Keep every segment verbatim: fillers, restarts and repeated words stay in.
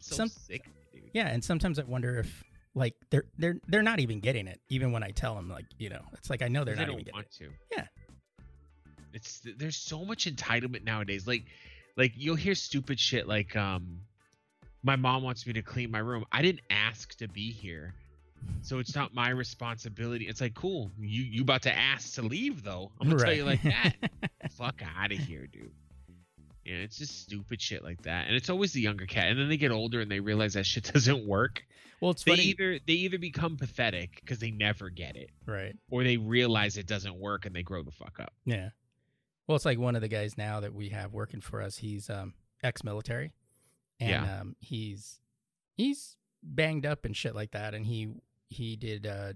Some, sick, yeah, and sometimes I wonder if, like, they're they're they're not even getting it, even when I tell them, like, you know, it's like I know they're not even getting it. They don't want to. Yeah, it's there's so much entitlement nowadays. Like, like you'll hear stupid shit like, um, my mom wants me to clean my room. I didn't ask to be here, so it's not my responsibility. It's like, cool, you you about to ask to leave though? I'm gonna right. tell you like that. Fuck out of here, dude. Yeah, it's just stupid shit like that, and it's always the younger cat. And then they get older and they realize that shit doesn't work. Well, it's they funny. either they either become pathetic because they never get it, right? Or they realize it doesn't work and they grow the fuck up. Yeah. Well, it's like one of the guys now that we have working for us. He's um, ex-military, and yeah. um, he's he's banged up and shit like that. And he he did uh,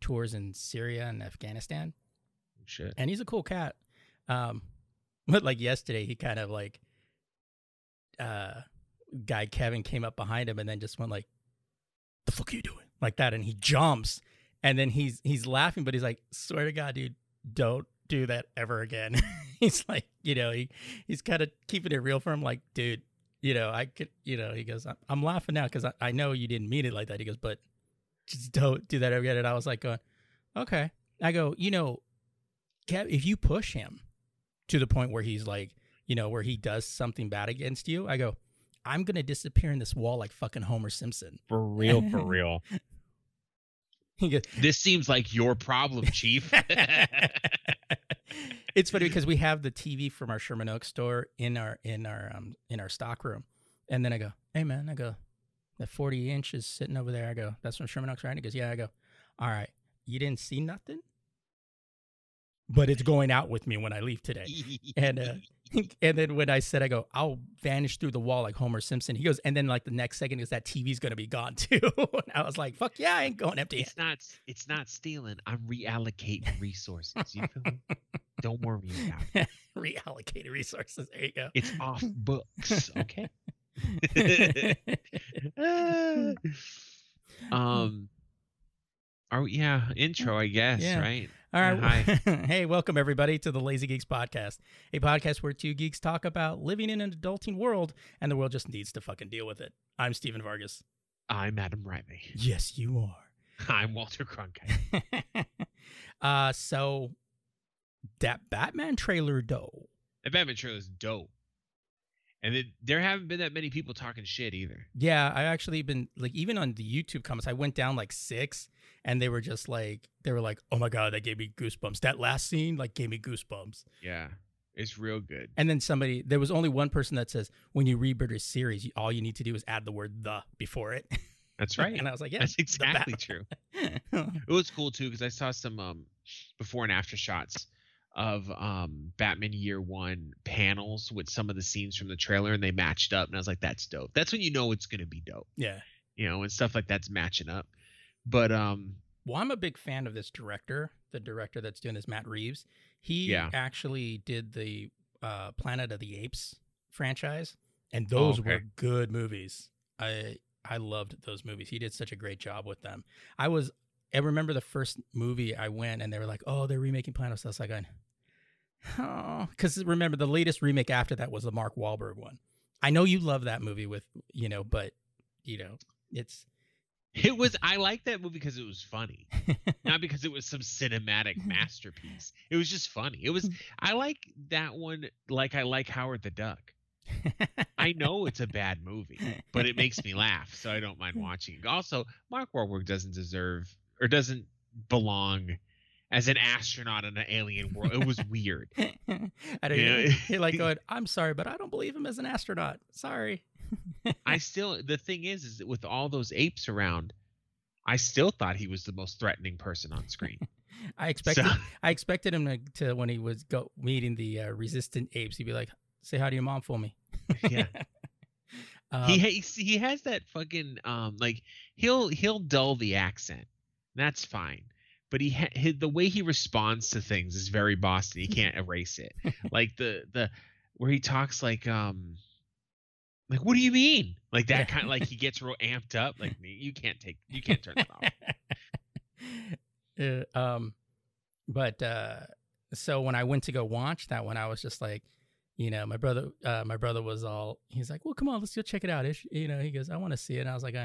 tours in Syria and Afghanistan. Shit. And he's a cool cat. Um, But like yesterday, he kind of like, uh, guy Kevin came up behind him and then just went like, "The fuck are you doing?" like that, and he jumps, and then he's he's laughing, but he's like, "Swear to God, dude, don't do that ever again." He's like, you know, he he's kind of keeping it real for him, like, dude, you know, I could, you know, he goes, "I'm, I'm laughing now because I, I know you didn't mean it like that." He goes, "But just don't do that ever again." And I was like, going, "Okay," I go, you know, Kev, if you push him to the point where he's like, you know, where he does something bad against you, I go, I'm going to disappear in this wall like fucking Homer Simpson. For real, for real. He goes, "This seems like your problem, Chief." It's funny because we have the T V from our Sherman Oaks store in our in our um, in our stock room. And then I go, "Hey, man," I go, "that forty inch is sitting over there." I go, "That's from Sherman Oaks, right?" He goes, "Yeah." I go, "All right, you didn't see nothing? But it's going out with me when I leave today." And uh, and then when I said, I go, "I'll vanish through the wall like Homer Simpson." He goes, and then like the next second is that T V's going to be gone too. And I was like, fuck yeah, I ain't going empty. It's not, it's not stealing. I'm reallocating resources. You feel me? Don't worry about it. Reallocating resources. There you go. It's off books. Okay. um. Oh yeah, intro, I guess, yeah. Right? All right. Yeah, hey, welcome everybody to the Lazy Geeks Podcast, a podcast where two geeks talk about living in an adulting world, and the world just needs to fucking deal with it. I'm Stephen Vargas. I'm Adam Rimey. Yes, you are. I'm Walter Cronkite. uh, so that Batman trailer, though. That Batman trailer is dope. And it, there haven't been that many people talking shit either. Yeah, I actually been like, even on the YouTube comments, I went down like six, and they were just like, they were like, "Oh my God, that gave me goosebumps. That last scene like gave me goosebumps." Yeah, it's real good. And then somebody, there was only one person that says, "When you rebuild a series, you, all you need to do is add the word 'the' before it." That's right. And I was like, yeah, that's exactly true. It was cool too because I saw some um, before and after shots of um Batman Year One panels with some of the scenes from the trailer, and they matched up, and I was like, that's dope. That's when you know it's gonna be dope. Yeah, you know, and stuff like that's matching up. But um well, I'm a big fan of this director. The director that's doing this, Matt Reeves, he yeah. actually did the uh Planet of the Apes franchise, and those oh, okay. were good movies. I I loved those movies. He did such a great job with them. I was I remember the first movie I went, and they were like, oh, they're remaking Planet. So I was like, oh, because remember, the latest remake after that was the Mark Wahlberg one. I know you love that movie with, you know, but, you know, it's. It was I liked that movie because it was funny, not because it was some cinematic masterpiece. It was just funny. It was I like that one. Like I like Howard the Duck. I know it's a bad movie, but it makes me laugh, so I don't mind watching. Also, Mark Wahlberg doesn't deserve or doesn't belong as an astronaut in an alien world. It was weird. I don't know. You're like going, I'm sorry, but I don't believe him as an astronaut. Sorry. I still, the thing is, is that with all those apes around, I still thought he was the most threatening person on screen. I expected, so. I expected him to, to when he was go, meeting the uh, resistant apes, he'd be like, say hi to your mom for me. Yeah. um, he has, he has that fucking, um, like he'll, he'll dull the accent. That's fine. But he, ha- his, the way he responds to things is very Boston. He can't erase it. Like the, the, where he talks like, um, like, what do you mean? Like that yeah. kind of like he gets real amped up. Like you can't take, you can't turn that off. Uh, um, but, uh, so when I went to go watch that one, I was just like, you know, my brother, uh, my brother was all, he's like, well, come on, let's go check it out. Ish. You know, he goes, I want to see it. And I was like, all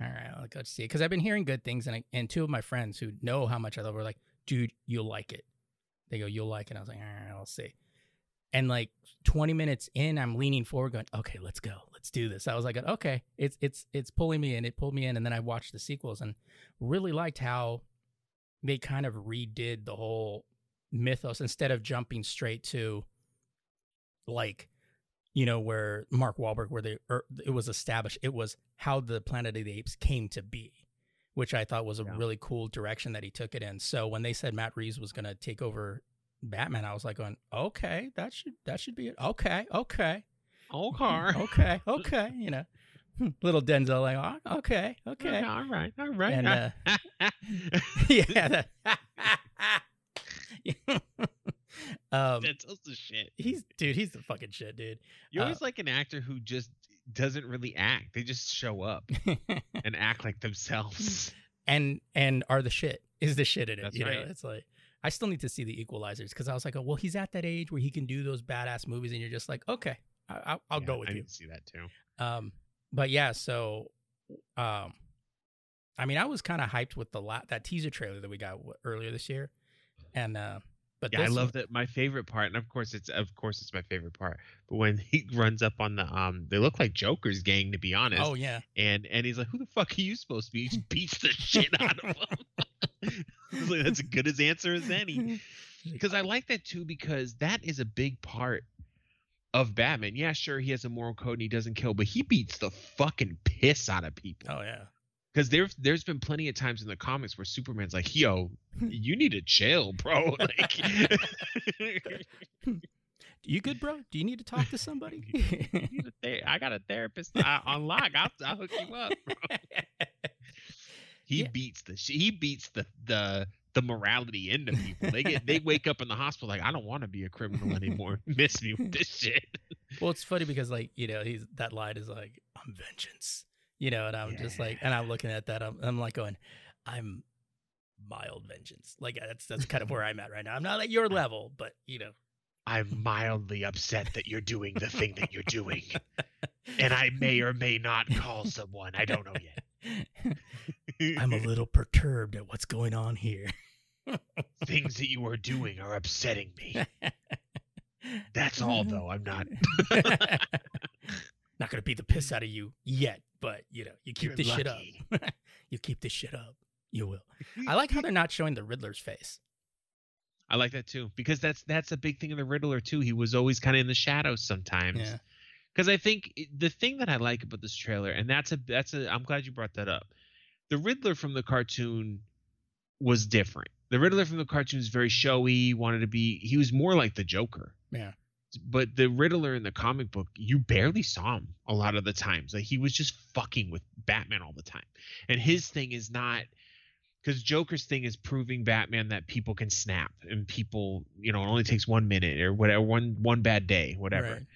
right, I'll go see it. Cause I've been hearing good things. And I, and two of my friends who know how much I love were like, dude, you'll like it. They go, you'll like it. And I was like, all right, I'll see. And like twenty minutes in, I'm leaning forward going, okay, let's go. Let's do this. I was like, okay, it's, it's, it's pulling me in. It pulled me in. And then I watched the sequels and really liked how they kind of redid the whole mythos instead of jumping straight to, like, you know, where Mark Wahlberg, where they, er, it was established, it was how the Planet of the Apes came to be, which I thought was a yeah. really cool direction that he took it in. So when they said Matt Reeves was going to take over Batman, I was like going, okay, that should, that should be it. Okay. Okay. Okay. Okay. Okay. You know, little Denzel, like, oh, okay. Okay. All right. All right. And, uh, yeah. The, Um, that's also shit. He's dude. He's the fucking shit, dude. You're always uh, like an actor who just doesn't really act. They just show up and act like themselves. And and are the shit is the shit in it. That's you right. know, it's like I still need to see the Equalizers because I was like, oh, well, he's at that age where he can do those badass movies, and you're just like, okay, I, I'll yeah, go with I you. I need to see that too. Um, but yeah, so um, I mean, I was kind of hyped with the la- that teaser trailer that we got w- earlier this year, and. Uh, But yeah, I love that. My favorite part, and of course it's of course it's my favorite part. But when he runs up on the um, they look like Joker's gang, to be honest. Oh yeah. And and he's like, "Who the fuck are you supposed to be?" He just beats the shit out of him. I was like, that's as good as answer as any. Because I like that too, because that is a big part of Batman. Yeah, sure, he has a moral code and he doesn't kill, but he beats the fucking piss out of people. Oh yeah. Because there, there's been plenty of times in the comics where Superman's like, yo, you need to chill, bro. Like, you good, bro? Do you need to talk to somebody? I got a therapist on lock. I'll, I'll hook you up, bro. He yeah. beats the he beats the the the morality into people. They get they wake up in the hospital like, I don't want to be a criminal anymore. Miss me with this shit. Well, it's funny because, like, you know, he's that line is like, I'm vengeance. You know, and I'm yeah. just like, and I'm looking at that, I'm, I'm like going, I'm mild vengeance. Like that's that's kind of where I'm at right now. I'm not at your level, but you know, I'm mildly upset that you're doing the thing that you're doing, and I may or may not call someone. I don't know yet. I'm a little perturbed at what's going on here. Things that you are doing are upsetting me. That's all, though. I'm not. Not gonna beat the piss out of you yet, but you know you keep You're this lucky. shit up. You keep this shit up. You will. I like how they're not showing the Riddler's face. I like that too, because that's that's a big thing of the Riddler too. He was always kind of in the shadows sometimes. Yeah. Because I think the thing that I like about this trailer, and that's a that's a I'm glad you brought that up. The Riddler from the cartoon was different. the Riddler from the cartoon is very showy, wanted to be, he was more like the Joker. Yeah. But the Riddler in the comic book, you barely saw him a lot of the times. Like, he was just fucking with Batman all the time. And his thing is not, because Joker's thing is proving Batman that people can snap and people, you know, it only takes one minute or whatever, one one bad day, whatever. Right.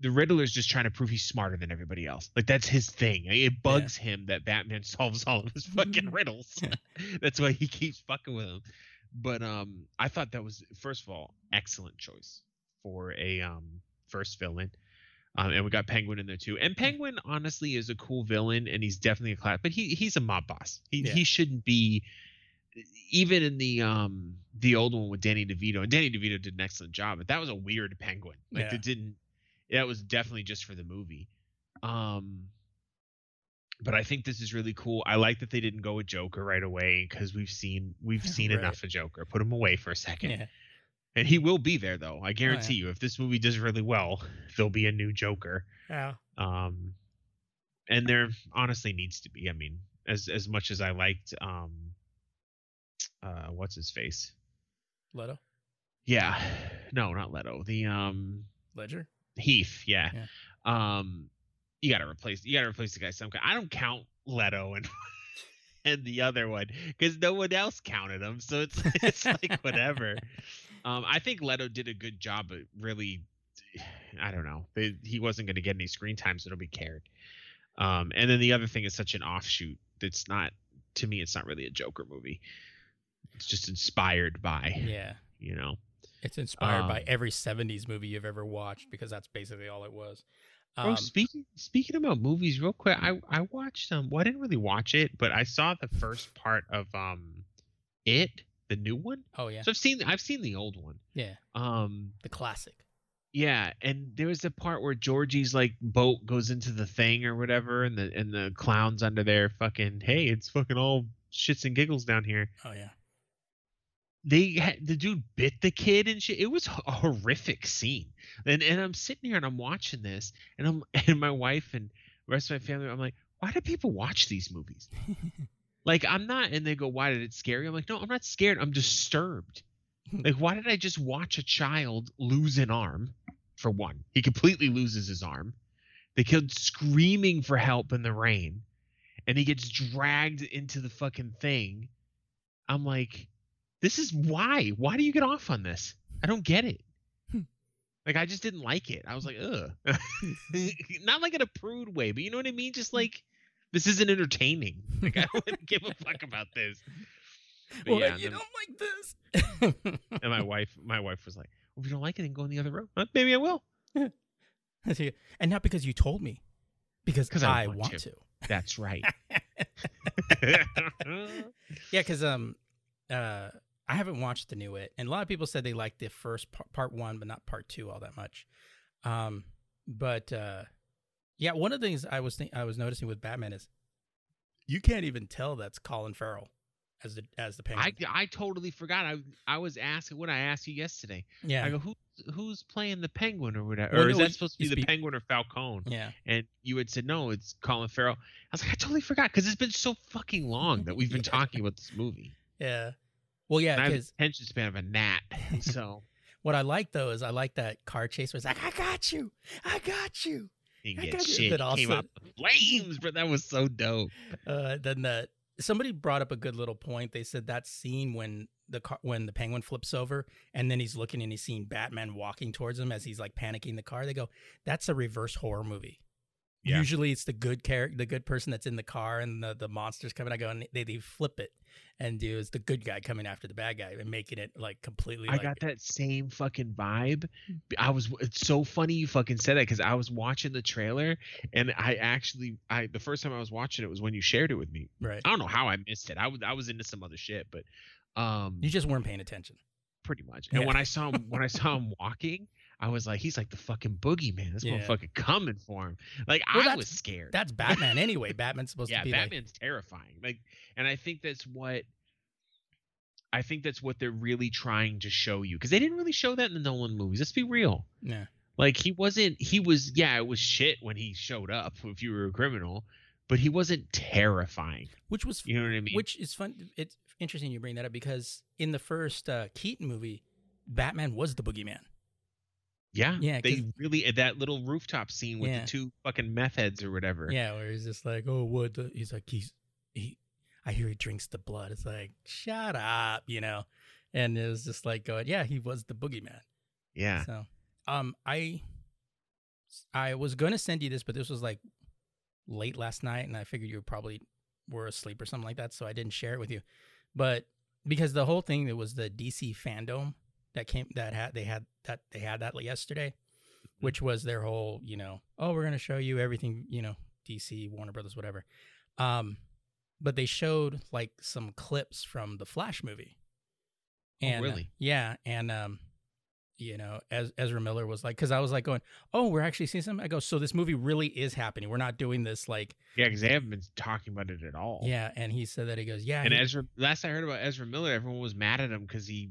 The Riddler's just trying to prove he's smarter than everybody else. Like, that's his thing. It bugs yeah. him that Batman solves all of his fucking riddles. That's why he keeps fucking with him. But um, I thought that was, first of all, excellent choice for a um first villain. Um, and we got Penguin in there too. And Penguin honestly is a cool villain, and he's definitely a class, but he he's a mob boss. He yeah. he shouldn't be, even in the um the old one with Danny DeVito. And Danny DeVito did an excellent job, but that was a weird Penguin. Like yeah. it didn't that was definitely just for the movie. Um But I think this is really cool. I like that they didn't go with Joker right away, because we've seen we've seen right. enough of Joker. Put him away for a second. Yeah. And he will be there, though. I guarantee oh, yeah. you, if this movie does really well, there'll be a new Joker. Yeah. Um, and there honestly needs to be. I mean, as as much as I liked, um, uh, what's his face? Leto. Yeah. No, not Leto. The um. Ledger. Heath. Yeah. yeah. Um, you gotta replace. You gotta replace the guy some kind. I don't count Leto and. And the other one, because no one else counted them, so it's it's like whatever. um, I think Leto did a good job, but really, I don't know. They, he wasn't going to get any screen time, so it'll be cared. Um, and then the other thing is such an offshoot. It's not, to me, it's not really a Joker movie. It's just inspired by. Yeah. You know. It's inspired um, by every seventies movie you've ever watched, because that's basically all it was. Um, oh, speaking speaking about movies, real quick, I I watched um well I didn't really watch it, but I saw the first part of um It, the new one. Oh yeah. So I've seen I've seen the old one. Yeah. Um, the classic. Yeah, and there was the part where Georgie's like boat goes into the thing or whatever, and the and the clowns under there fucking, hey, it's fucking all shits and giggles down here. Oh yeah. They had, the dude bit the kid and shit. It was a horrific scene. And and I'm sitting here and I'm watching this, and I'm and my wife and the rest of my family, I'm like, why do people watch these movies? Like, I'm not, and they go, why did it scare you? I'm like, no, I'm not scared. I'm disturbed. Like, why did I just watch a child lose an arm? For one, he completely loses his arm. The kid's screaming for help in the rain, and he gets dragged into the fucking thing. I'm like, this is why. Why do you get off on this? I don't get it. Hmm. Like, I just didn't like it. I was like, ugh. Not like in a prude way, but you know what I mean? Just like, this isn't entertaining. Like, I wouldn't give a fuck about this. But well, yeah, you then, don't like this. And my wife, my wife was like, well, if you don't like it, then go in the other room. Huh? Maybe I will. And not because you told me. Because I, I want, want to. to. That's right. Yeah, because um, uh. I haven't watched the new It, and a lot of people said they liked the first par- part one, but not part two all that much. Um, but uh, yeah, one of the things I was think- I was noticing with Batman is you can't even tell that's Colin Farrell as the as the Penguin. I I totally forgot. I I was asking when I asked you yesterday. Yeah, I go, who who's playing the Penguin or whatever, well, or no, is that supposed to be the be- Penguin or Falcone? Yeah, and you had said no, it's Colin Farrell. I was like, I totally forgot, because it's been so fucking long that we've been yeah. talking about this movie. Yeah. Well, yeah, because attention span of a gnat. So what I like though is I like that car chase where it's like, I got you, I got you. Didn't I get got shit. You. But also, came out flames, but that was so dope. Uh, then the somebody brought up a good little point. They said that scene when the car, when the Penguin flips over, and then he's looking and he's seeing Batman walking towards him as he's like panicking the car. They go, that's a reverse horror movie. Yeah. Usually it's the good character, the good person that's in the car, and the, the monster's coming. I go, and they, they flip it and do is the good guy coming after the bad guy and making it like completely. I like, got that same fucking vibe. I was, it's so funny you fucking said that, because I was watching the trailer, and I actually, I the first time I was watching it was when you shared it with me. Right. I don't know how I missed it. I was I was into some other shit, but um, you just weren't paying attention, pretty much. And yeah. when I saw him, when I saw him walking. I was like, he's like the fucking boogeyman. This yeah. motherfucker coming for him. Like, well, I was scared. That's Batman anyway. Batman's supposed yeah, to be Batman's like. Yeah, Batman's terrifying. Like, and I think that's what I think that's what they're really trying to show you, because they didn't really show that in the Nolan movies. Let's be real. Yeah. Like, he wasn't. He was. Yeah, it was shit when he showed up. If you were a criminal, but he wasn't terrifying. Which was. You know what I mean? Which is fun. It's interesting you bring that up, because in the first uh, Keaton movie, Batman was the boogeyman. Yeah, yeah. They really, that little rooftop scene with yeah. the two fucking meth heads or whatever. Yeah, where he's just like, oh, what? The? He's like, he's, he, I hear he drinks the blood. It's like, shut up, you know? And it was just like, going, yeah, he was the boogeyman. Yeah. So, um, I, I was going to send you this, but this was like late last night, and I figured you probably were asleep or something like that, so I didn't share it with you. But because the whole thing, it was the D C fandom. That came that had they had that they had that yesterday, which was their whole, you know, oh, we're gonna show you everything, you know, D C, Warner Brothers, whatever. Um, but they showed like some clips from the Flash movie. And, oh, really? Uh, yeah, and um, you know, Ez- Ezra Miller was like, because I was like going, oh, we're actually seeing something. I go, so this movie really is happening. We're not doing this like, yeah, because they haven't been talking about it at all. Yeah, and he said that he goes, yeah. And he- Ezra, last I heard about Ezra Miller, everyone was mad at him because he.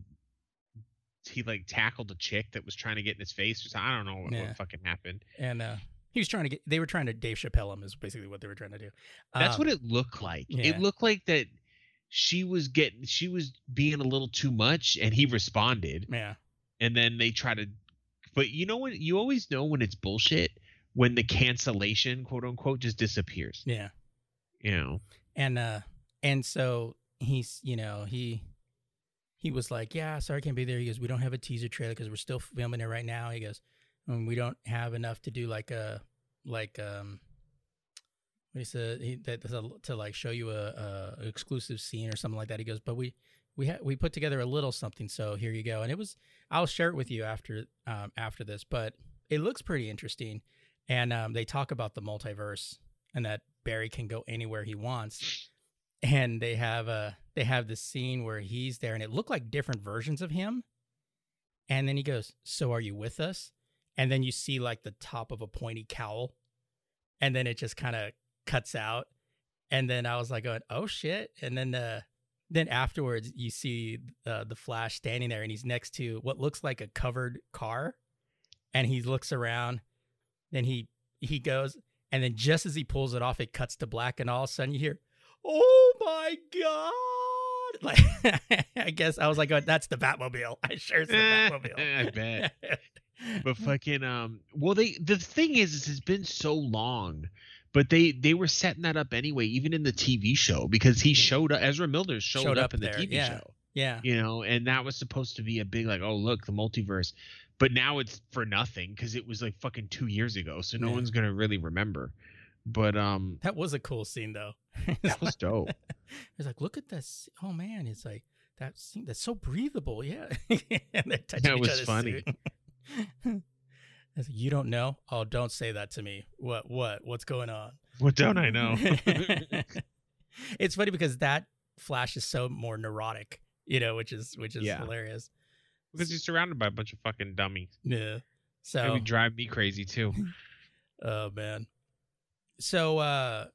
he like tackled a chick that was trying to get in his face or something. I don't know what, yeah. what fucking happened. And uh, he was trying to get, they were trying to Dave Chappelle him is basically what they were trying to do. Um, That's what it looked like. Yeah. It looked like that she was getting, she was being a little too much and he responded. Yeah. And then they try to, but you know what, you always know when it's bullshit, when the cancellation quote unquote just disappears. Yeah. You know? And, uh, and so he's, you know, he, He was like, yeah, sorry, I can't be there. He goes, we don't have a teaser trailer because we're still filming it right now. He goes, and we don't have enough to do like a, like, um, what he said, he, that, to like show you a, a exclusive scene or something like that. He goes, but we, we ha- we put together a little something. So here you go. And it was, I'll share it with you after, um, after this, but it looks pretty interesting. And, um, they talk about the multiverse and that Barry can go anywhere he wants. And they have a, they have this scene where he's there and it looked like different versions of him. And then he goes, so are you with us? And then you see like the top of a pointy cowl and then it just kind of cuts out. And then I was like, going, oh shit. And then, uh, then afterwards you see uh, the Flash standing there and he's next to what looks like a covered car. And he looks around, then he, he goes, and then just as he pulls it off, it cuts to black. And all of a sudden you hear, oh my God. Like, I guess I was like, oh, that's the Batmobile. I sure it's the Batmobile. I bet. But fucking, um, well, they, the thing is, is it's been so long, but they, they were setting that up anyway, even in the T V show, because he showed up, Ezra Miller showed, showed up, up in there. the T V yeah. show. Yeah. You know, and that was supposed to be a big, like, oh, look, the multiverse. But now it's for nothing because it was like fucking two years ago. So no yeah. one's going to really remember. But um, that was a cool scene though. That was dope. It's like, look at this. Oh man, it's like that scene. That's so breathable. Yeah, and that was funny. Like, you don't know? Oh, don't say that to me. What? What? What's going on? What don't I know? It's funny because that Flash is so more neurotic, you know, which is which is yeah. hilarious because he's surrounded by a bunch of fucking dummies. Yeah, so it would drive me crazy too. Oh man. So uh,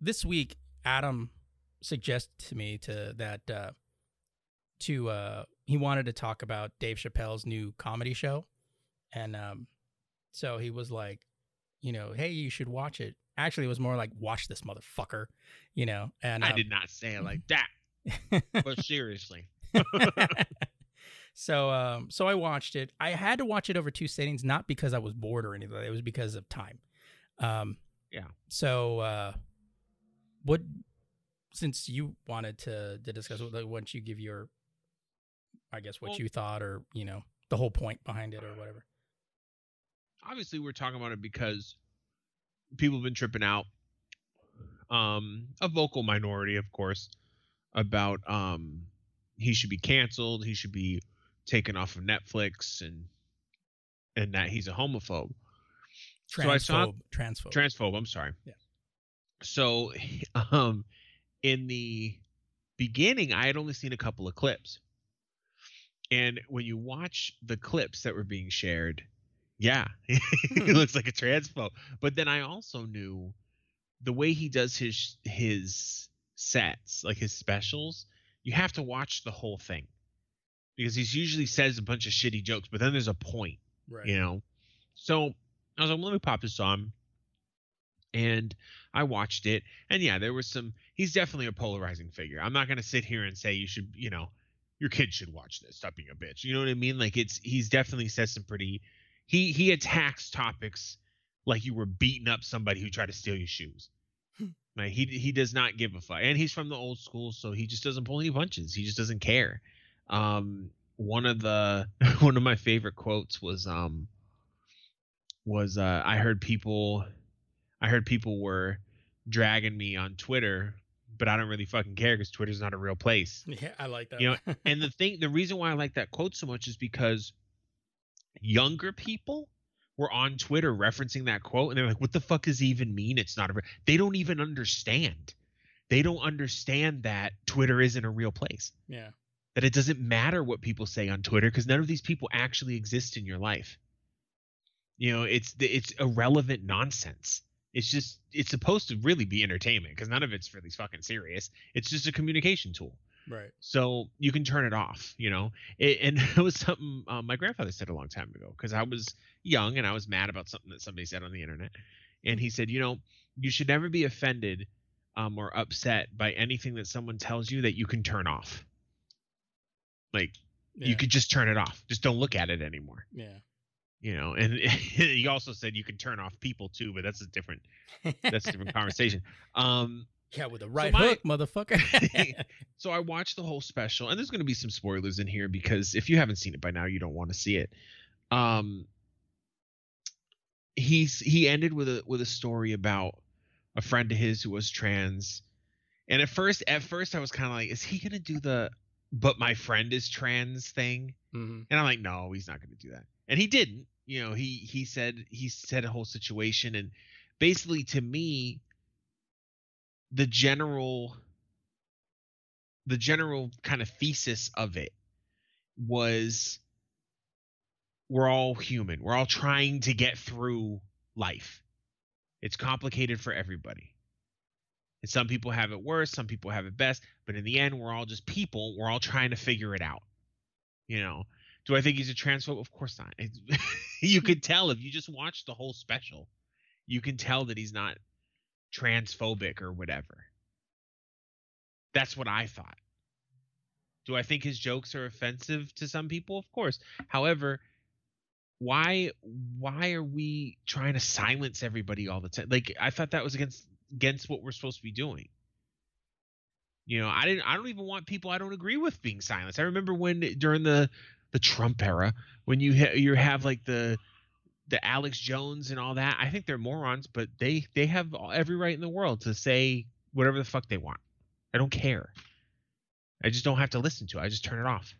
this week, Adam suggested to me to that uh, to uh, he wanted to talk about Dave Chappelle's new comedy show, and um, so he was like, you know, hey, you should watch it. Actually, it was more like, watch this motherfucker, you know. And um, I did not say it like that, but seriously. So um, so I watched it. I had to watch it over two sittings, not because I was bored or anything. It was because of time. Um, yeah. So, uh, what, since you wanted to, to discuss, why don't you give your, I guess, what well, you thought or, you know, the whole point behind it or whatever. Obviously we're talking about it because people have been tripping out, um, a vocal minority, of course, about, um, he should be canceled. He should be taken off of Netflix and, and that he's a homophobe. Transphobe, so I saw transphobe. Transphobe. I'm sorry. Yeah. So, um, in the beginning, I had only seen a couple of clips, and when you watch the clips that were being shared, yeah, he looks like a transphobe. But then I also knew the way he does his his sets, like his specials. You have to watch the whole thing because he usually says a bunch of shitty jokes, but then there's a point, right. You know. So. I was like, let me pop this on. And I watched it, and yeah, there was some, he's definitely a polarizing figure. I'm not going to sit here and say you should, you know, your kid should watch this, stop being a bitch. You know what I mean? Like, it's, he's definitely says some pretty, he, he attacks topics like you were beating up somebody who tried to steal your shoes. Like, he, he does not give a fuck. And he's from the old school, so he just doesn't pull any punches. He just doesn't care. Um, one of the, one of my favorite quotes was, um, was, uh, I heard people, I heard people were dragging me on Twitter, but I don't really fucking care because Twitter's not a real place. Yeah, I like that. You know, and the thing, the reason why I like that quote so much is because younger people were on Twitter referencing that quote, and they're like, "What the fuck does it even mean? It's not a." Re-? They don't even understand. They don't understand that Twitter isn't a real place. Yeah. That it doesn't matter what people say on Twitter because none of these people actually exist in your life. You know, it's it's irrelevant nonsense. It's just, it's supposed to really be entertainment because none of it's really fucking serious. It's just a communication tool. Right. So you can turn it off, you know. It, and it was something um, my grandfather said a long time ago because I was young and I was mad about something that somebody said on the internet. And he said, you know, you should never be offended um, or upset by anything that someone tells you that you can turn off. Like, yeah. You could just turn it off. Just don't look at it anymore. Yeah. You know, and he also said you can turn off people too, but that's a different, that's a different conversation. Um, yeah, with a right so my, hook, motherfucker. So I watched the whole special, and there's going to be some spoilers in here because if you haven't seen it by now, you don't want to see it. Um, he's he ended with a with a story about a friend of his who was trans, and at first, at first I was kind of like, is he going to do the "but my friend is trans" thing? Mm-hmm. And I'm like, no, he's not going to do that, and he didn't. You know, he he said he said a whole situation, and basically to me, the general the general kind of thesis of it was we're all human. We're all trying to get through life. It's complicated for everybody. And some people have it worse, some people have it best, but in the end we're all just people. We're all trying to figure it out. You know. Do I think he's a transphobe? Of course not. It, you could tell if you just watch the whole special. You can tell that he's not transphobic or whatever. That's what I thought. Do I think his jokes are offensive to some people? Of course. However, why why are we trying to silence everybody all the time? Like, I thought that was against against what we're supposed to be doing. You know, I didn't I don't even want people I don't agree with being silenced. I remember when during the the Trump era, when you ha- you have like the the Alex Jones and all that, I think they're morons, but they they have all, every right in the world to say whatever the fuck they want. I don't care. I just don't have to listen to it. I just turn it off.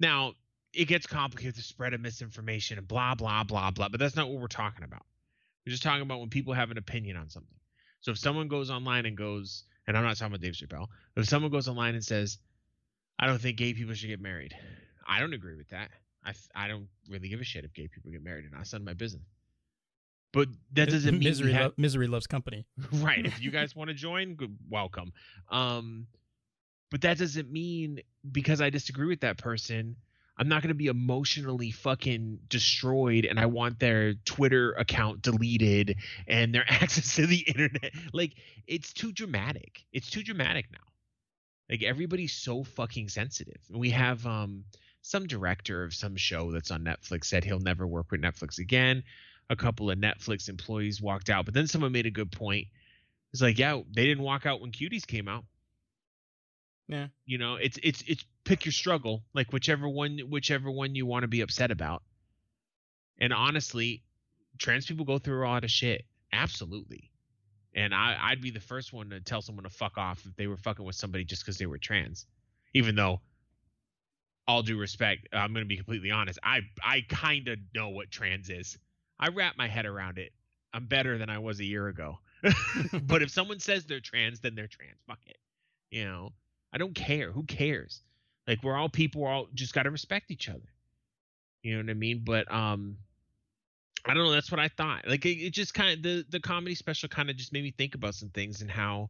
Now, it gets complicated with the spread of misinformation and blah, blah, blah, blah, but that's not what we're talking about. We're just talking about when people have an opinion on something. So if someone goes online and goes, and I'm not talking about Dave Chappelle, but if someone goes online and says, I don't think gay people should get married. I don't agree with that. I, I don't really give a shit if gay people get married, and I send my business. But that doesn't mean misery, have... lo- misery loves company, right? If you guys want to join, good, welcome. Um, but that doesn't mean because I disagree with that person, I'm not going to be emotionally fucking destroyed, and I want their Twitter account deleted and their access to the internet. Like, it's too dramatic. It's too dramatic now. Like, everybody's so fucking sensitive. We have um, some director of some show that's on Netflix said he'll never work with Netflix again. A couple of Netflix employees walked out. But then someone made a good point. It's like, yeah, they didn't walk out when Cuties came out. Yeah. You know, it's it's it's pick your struggle. Like, whichever one, whichever one you want to be upset about. And honestly, trans people go through a lot of shit. Absolutely. And I, I'd be the first one to tell someone to fuck off if they were fucking with somebody just because they were trans. Even though, all due respect, I'm going to be completely honest. I, I kind of know what trans is. I wrap my head around it. I'm better than I was a year ago. But if someone says they're trans, then they're trans. Fuck it. You know, I don't care. Who cares? Like, we're all people. We're all just got to respect each other. You know what I mean? But, um... I don't know. That's what I thought. Like, it, it just kind of the, the comedy special kind of just made me think about some things and how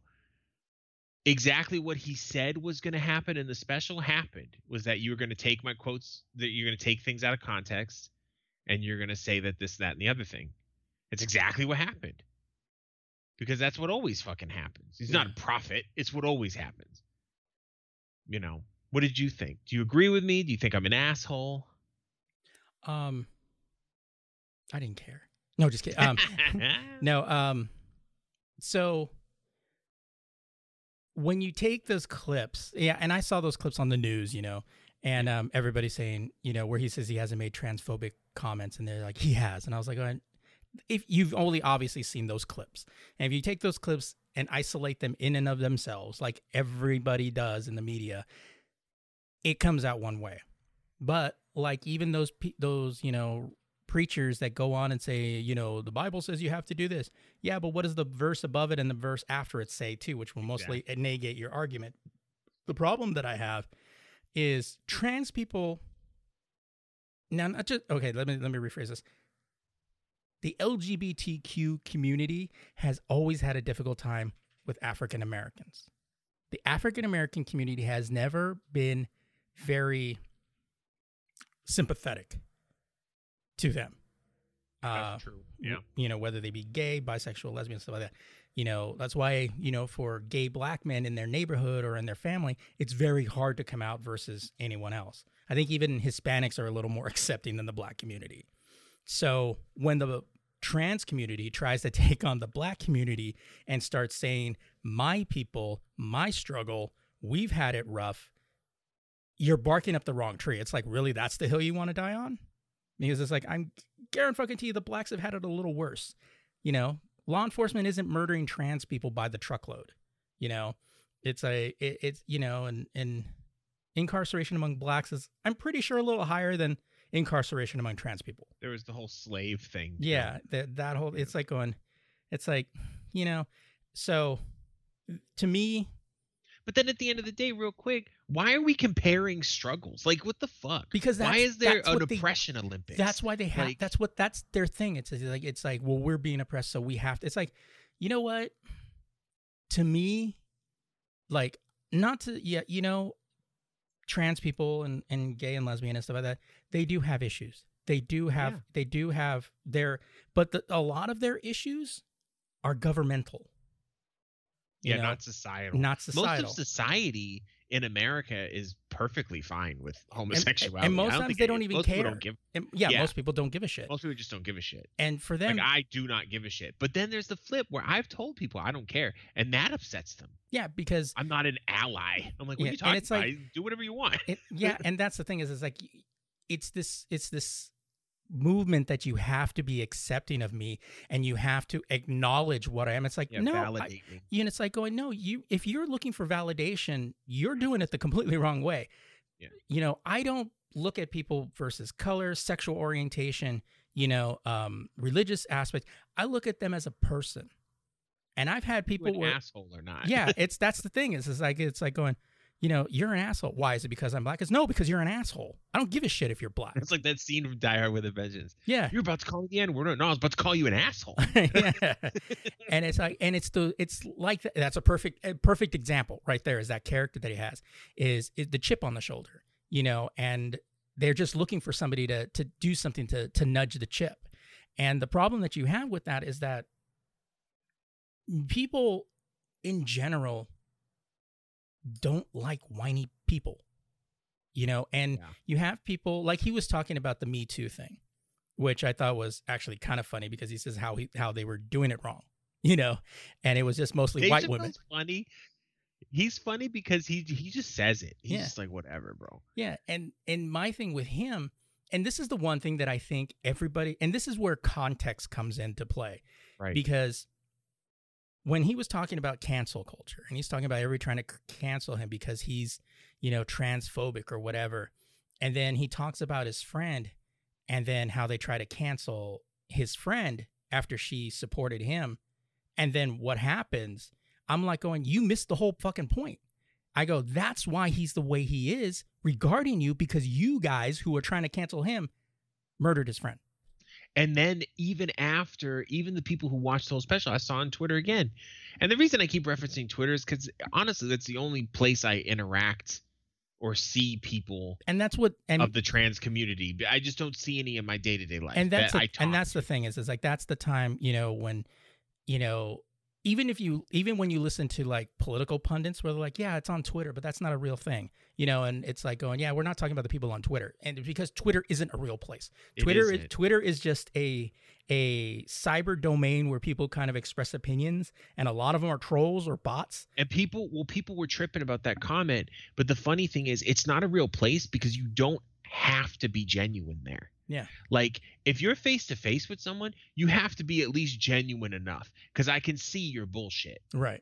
exactly what he said was going to happen in the special happened was that you were going to take my quotes, that you're going to take things out of context, and you're going to say that this, that, and the other thing. It's exactly what happened. Because that's what always fucking happens. It's yeah. not a prophet. It's what always happens. You know, what did you think? Do you agree with me? Do you think I'm an asshole? Um, I didn't care. No, just kidding. Um, no. Um, so when you take those clips, yeah, and I saw those clips on the news, you know, and um, everybody's saying, you know, where he says he hasn't made transphobic comments, and they're like, he has. And I was like, oh, if you've only obviously seen those clips, and if you take those clips and isolate them in and of themselves, like everybody does in the media, it comes out one way. But like even those, those, you know, preachers that go on and say, you know, the Bible says you have to do this. Yeah, but what does the verse above it and the verse after it say too, which will mostly exactly. negate your argument. The problem that I have is trans people. Now, not just, okay, let me, let me rephrase this. The L G B T Q community has always had a difficult time with African Americans. The African American community has never been very sympathetic to them. That's uh, true. Yeah. You know, whether they be gay, bisexual, lesbian, stuff like that. You know, that's why, you know, for gay black men in their neighborhood or in their family, it's very hard to come out versus anyone else. I think even Hispanics are a little more accepting than the black community. So when the trans community tries to take on the black community and start saying, my people, my struggle, we've had it rough, you're barking up the wrong tree. It's like, really, that's the hill you want to die on? Because it's like, I'm guaranteeing you the blacks have had it a little worse. You know, law enforcement isn't murdering trans people by the truckload. You know, it's a, it, it's, you know, and, and incarceration among blacks is, I'm pretty sure, a little higher than incarceration among trans people. There was the whole slave thing. Yeah, that that whole, it's like going, it's like, you know, so to me. But then at the end of the day, real quick, why are we comparing struggles? Like, what the fuck? Because that's, why is there an oppression Olympics? That's why they have, like, that's what, that's their thing. It's like, it's like, well, we're being oppressed, so we have to. It's like, you know what? To me, like, not to, yeah, you know, trans people and, and gay and lesbian and stuff like that, they do have issues. They do have, yeah. they do have their, but the, a lot of their issues are governmental. Yeah, know? not societal. Not societal. Most of society in America is perfectly fine with homosexuality. And, and most times they don't even care. Don't give, and, yeah, yeah, most people don't give a shit. Most people just don't give a shit. And for them. Like, I do not give a shit. But then there's the flip where I've told people I don't care, and that upsets them. Yeah, because. I'm not an ally. I'm like, what yeah, are you talking about? Like, do whatever you want. It, yeah, and that's the thing is, it's like, it's this, it's this movement that you have to be accepting of me, and you have to acknowledge what I am. It's like, yeah, no, I, and it's like going, no, you, if you're looking for validation, you're doing it the completely wrong way. Yeah. You know, I don't look at people versus color, sexual orientation, you know, um, religious aspects. I look at them as a person, and I've had people, an where, asshole or not. Yeah. It's, that's the thing is, it's like, it's like going, you know, you're an asshole. Why? Is it because I'm black? It's no, because you're an asshole. I don't give a shit if you're black. It's like that scene from Die Hard with a Vengeance. Yeah. You're about to call me the N-word. No, I was about to call you an asshole. Yeah. And it's like, and it's the, it's like, the, that's a perfect, a perfect example right there is that character that he has is, is the chip on the shoulder, you know, and they're just looking for somebody to, to do something to, to nudge the chip. And the problem that you have with that is that people in general don't like whiny people, you know, and yeah. you have people like he was talking about the Me Too thing, which I thought was actually kind of funny because he says how he, how they were doing it wrong, you know, and it was just mostly Dave white Chappelle's women. Funny. He's funny because he, he just says it. He's yeah. just like, whatever, bro. Yeah. And, and my thing with him, and this is the one thing that I think everybody, and this is where context comes into play, right? Because when he was talking about cancel culture, and he's talking about everybody trying to c- cancel him because he's, you know, transphobic or whatever. And then he talks about his friend and then how they try to cancel his friend after she supported him. And then what happens? I'm like going, you missed the whole fucking point. I go, that's why he's the way he is regarding you, because you guys who are trying to cancel him murdered his friend. And then even after, even the people who watched the whole special, I saw on Twitter again. And the reason I keep referencing Twitter is because, honestly, that's the only place I interact or see people, and that's what and, of the trans community. I just don't see any in my day to day life. And that's that a, I and that's to. the thing is, is like that's the time, you know, when, you know, even if you even when you listen to like political pundits where they're like, yeah, it's on Twitter, but that's not a real thing, you know, and it's like going, yeah, we're not talking about the people on Twitter, and because Twitter isn't a real place. It Twitter is Twitter is just a a cyber domain where people kind of express opinions, and a lot of them are trolls or bots. And people, well, people were tripping about that comment, but the funny thing is it's not a real place because you don't have to be genuine there. Yeah. Like if you're face to face with someone, you have to be at least genuine enough because I can see your bullshit. Right.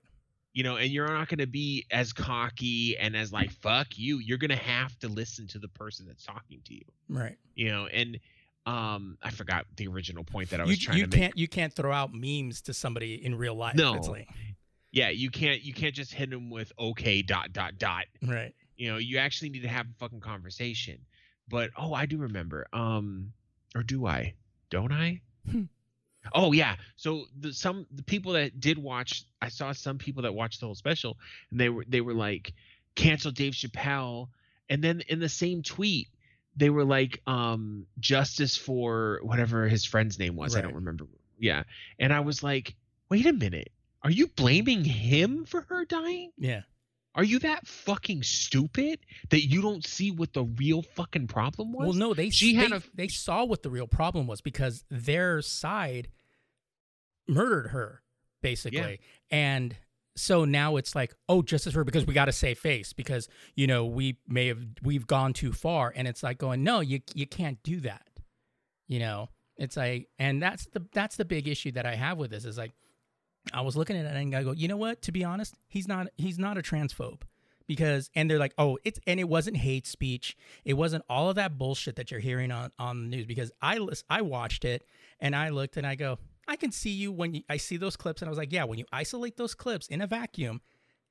You know, and you're not going to be as cocky and as like, fuck you. You're going to have to listen to the person that's talking to you. Right. You know, and Um, I forgot the original point that I was you, trying you to make. You can't you can't throw out memes to somebody in real life. No, it's like, yeah, you can't you can't just hit them with okay dot dot dot. Right. You know, you actually need to have a fucking conversation. But oh, I do remember. Um, or do I? Don't I? Hmm. Oh yeah. So the, some the people that did watch, I saw some people that watched the whole special, and they were they were like, cancel Dave Chappelle, and then in the same tweet, they were like, um, justice for whatever his friend's name was. Right. I don't remember. Yeah. And I was like, wait a minute. Are you blaming him for her dying? Yeah. Are you that fucking stupid that you don't see what the real fucking problem was? Well, no, they, she they, had a, they saw what the real problem was because their side murdered her, basically. Yeah. And so now it's like, oh, justice for her because we got to save face because, you know, we may have we've gone too far. And it's like going, no, you you can't do that. You know, it's like, and that's the that's the big issue that I have with this is like, I was looking at it and I go, you know what? To be honest, he's not he's not a transphobe because and they're like, oh, it's and it wasn't hate speech. It wasn't all of that bullshit that you're hearing on, on the news because I I watched it and I looked and I go, I can see you when you, I see those clips, and I was like, yeah, when you isolate those clips in a vacuum,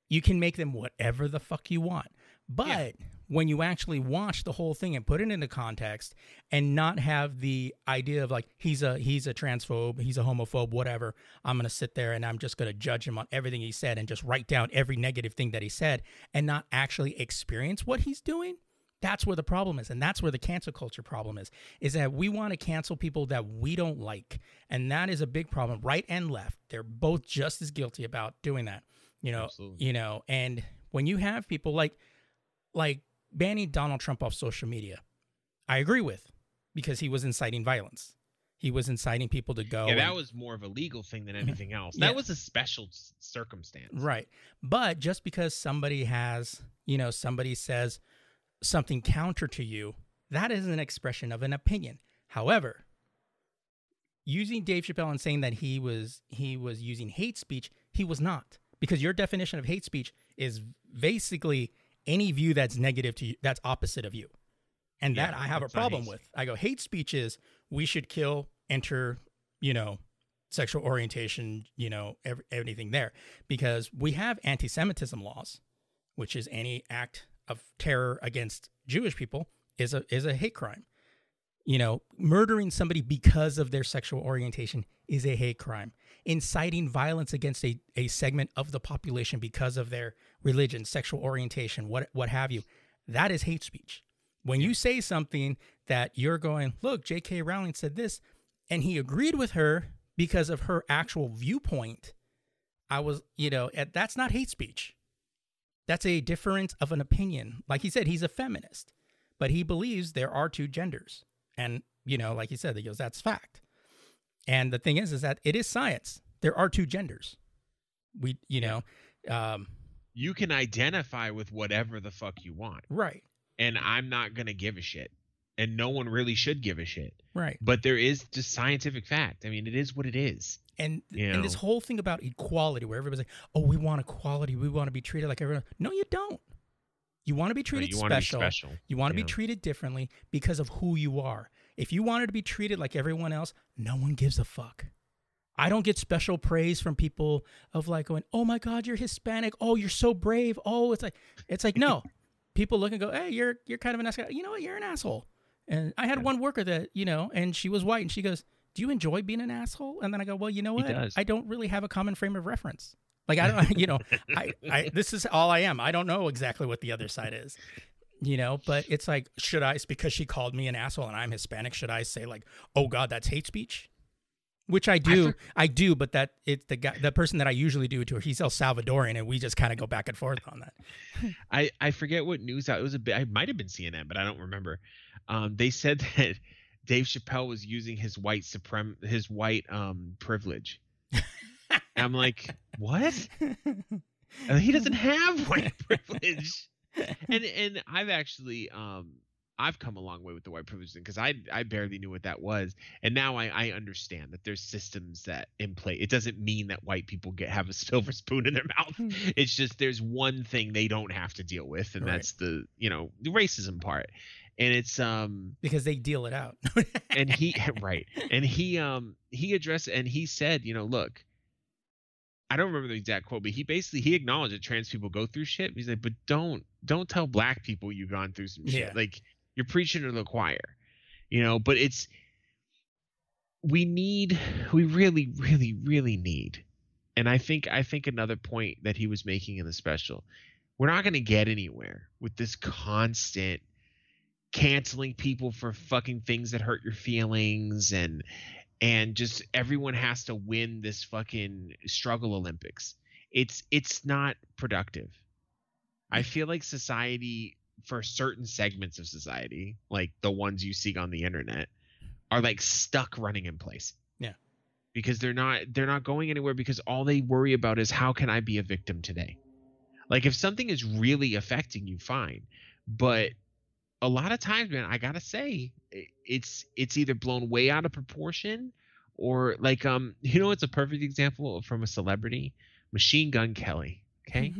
you can make them whatever the fuck you want. But yeah. when you actually watch the whole thing and put it into context and not have the idea of like, he's a he's a transphobe, he's a homophobe, whatever, I'm going to sit there and I'm just going to judge him on everything he said and just write down every negative thing that he said and not actually experience what he's doing. That's where the problem is, and that's where the cancel culture problem is, is that we want to cancel people that we don't like, and that is a big problem, right and left. They're both just as guilty about doing that, you know. Absolutely. You know, and when you have people like like banning Donald Trump off social media, I agree with, because he was inciting violence. He was inciting people to go. Yeah, that and, was more of a legal thing than anything else. That yeah. was a special circumstance. Right. But just because somebody has, you know, somebody says something counter to you, that is an expression of an opinion. However, using Dave Chappelle and saying that he was he was using hate speech, he was not, because your definition of hate speech is basically any view that's negative to you, that's opposite of you, and yeah, that I have a problem with. I go, hate speech is we should kill, enter, you know, sexual orientation, you know, every, everything there, because we have anti-Semitism laws, which is any act of terror against Jewish people is a is a hate crime. You know, murdering somebody because of their sexual orientation is a hate crime. Inciting violence against a, a segment of the population because of their religion, sexual orientation, what what have you, that is hate speech. When yeah. you say something that you're going, look, J K Rowling said this, and he agreed with her because of her actual viewpoint, I was, you know, that's not hate speech. That's a difference of an opinion. Like he said, he's a feminist, but he believes there are two genders. And, you know, like he said, he goes, that's fact. And the thing is, is that it is science. There are two genders. We, you know. Um, you can identify with whatever the fuck you want. Right. And I'm not going to give a shit. And no one really should give a shit. Right. But there is just scientific fact. I mean, it is what it is. And you know. and this whole thing about equality where everybody's like, oh, we want equality. We want to be treated like everyone. No, you don't. You want to be treated no, you special. Want to be special. You want to yeah. be treated differently because of who you are. If you wanted to be treated like everyone else, no one gives a fuck. I don't get special praise from people of like going, oh, my God, you're Hispanic. Oh, you're so brave. Oh, it's like it's like, no. People look and go, hey, you're you're kind of an asshole. You know what? You're an asshole. And I had one worker that, you know, and she was white and she goes, do you enjoy being an asshole? And then I go, well, you know what? I don't really have a common frame of reference. Like, I don't, you know, I, I, this is all I am. I don't know exactly what the other side is, you know, but it's like, should I, because she called me an asshole and I'm Hispanic, should I say like, oh God, that's hate speech? Which I do, I, for- I do, but that it's the guy, the person that I usually do it to, he's El Salvadorian, and we just kind of go back and forth on that. I, I forget what news out, it was a bit, I might have been C N N, but I don't remember. Um, they said that Dave Chappelle was using his white suprem his white um privilege. I'm like, what? I mean, he doesn't have white privilege. And and I've actually um. I've come a long way with the white privilege thing because I I barely knew what that was, and now I, I understand that there's systems that in play. It doesn't mean that white people get have a silver spoon in their mouth. It's just there's one thing they don't have to deal with, and right. that's the you know the racism part. And it's um because they deal it out. and he right and he um he addressed and he said you know look. I don't remember the exact quote, but he basically he acknowledged that trans people go through shit. He's like, but don't don't tell black people you've gone through some shit yeah. like. You're preaching to the choir, you know, but it's we need we really, really, really need. And I think I think another point that he was making in the special, we're not going to get anywhere with this constant canceling people for fucking things that hurt your feelings. And and just everyone has to win this fucking struggle Olympics. It's it's not productive. I feel like society. For certain segments of society, like the ones you see on the internet, are like stuck running in place. Yeah. Because they're not they're not going anywhere because all they worry about is how can I be a victim today? Like if something is really affecting you, fine. But a lot of times, man, I gotta say it's it's either blown way out of proportion or like um you know it's a perfect example from a celebrity? Machine Gun Kelly. Okay.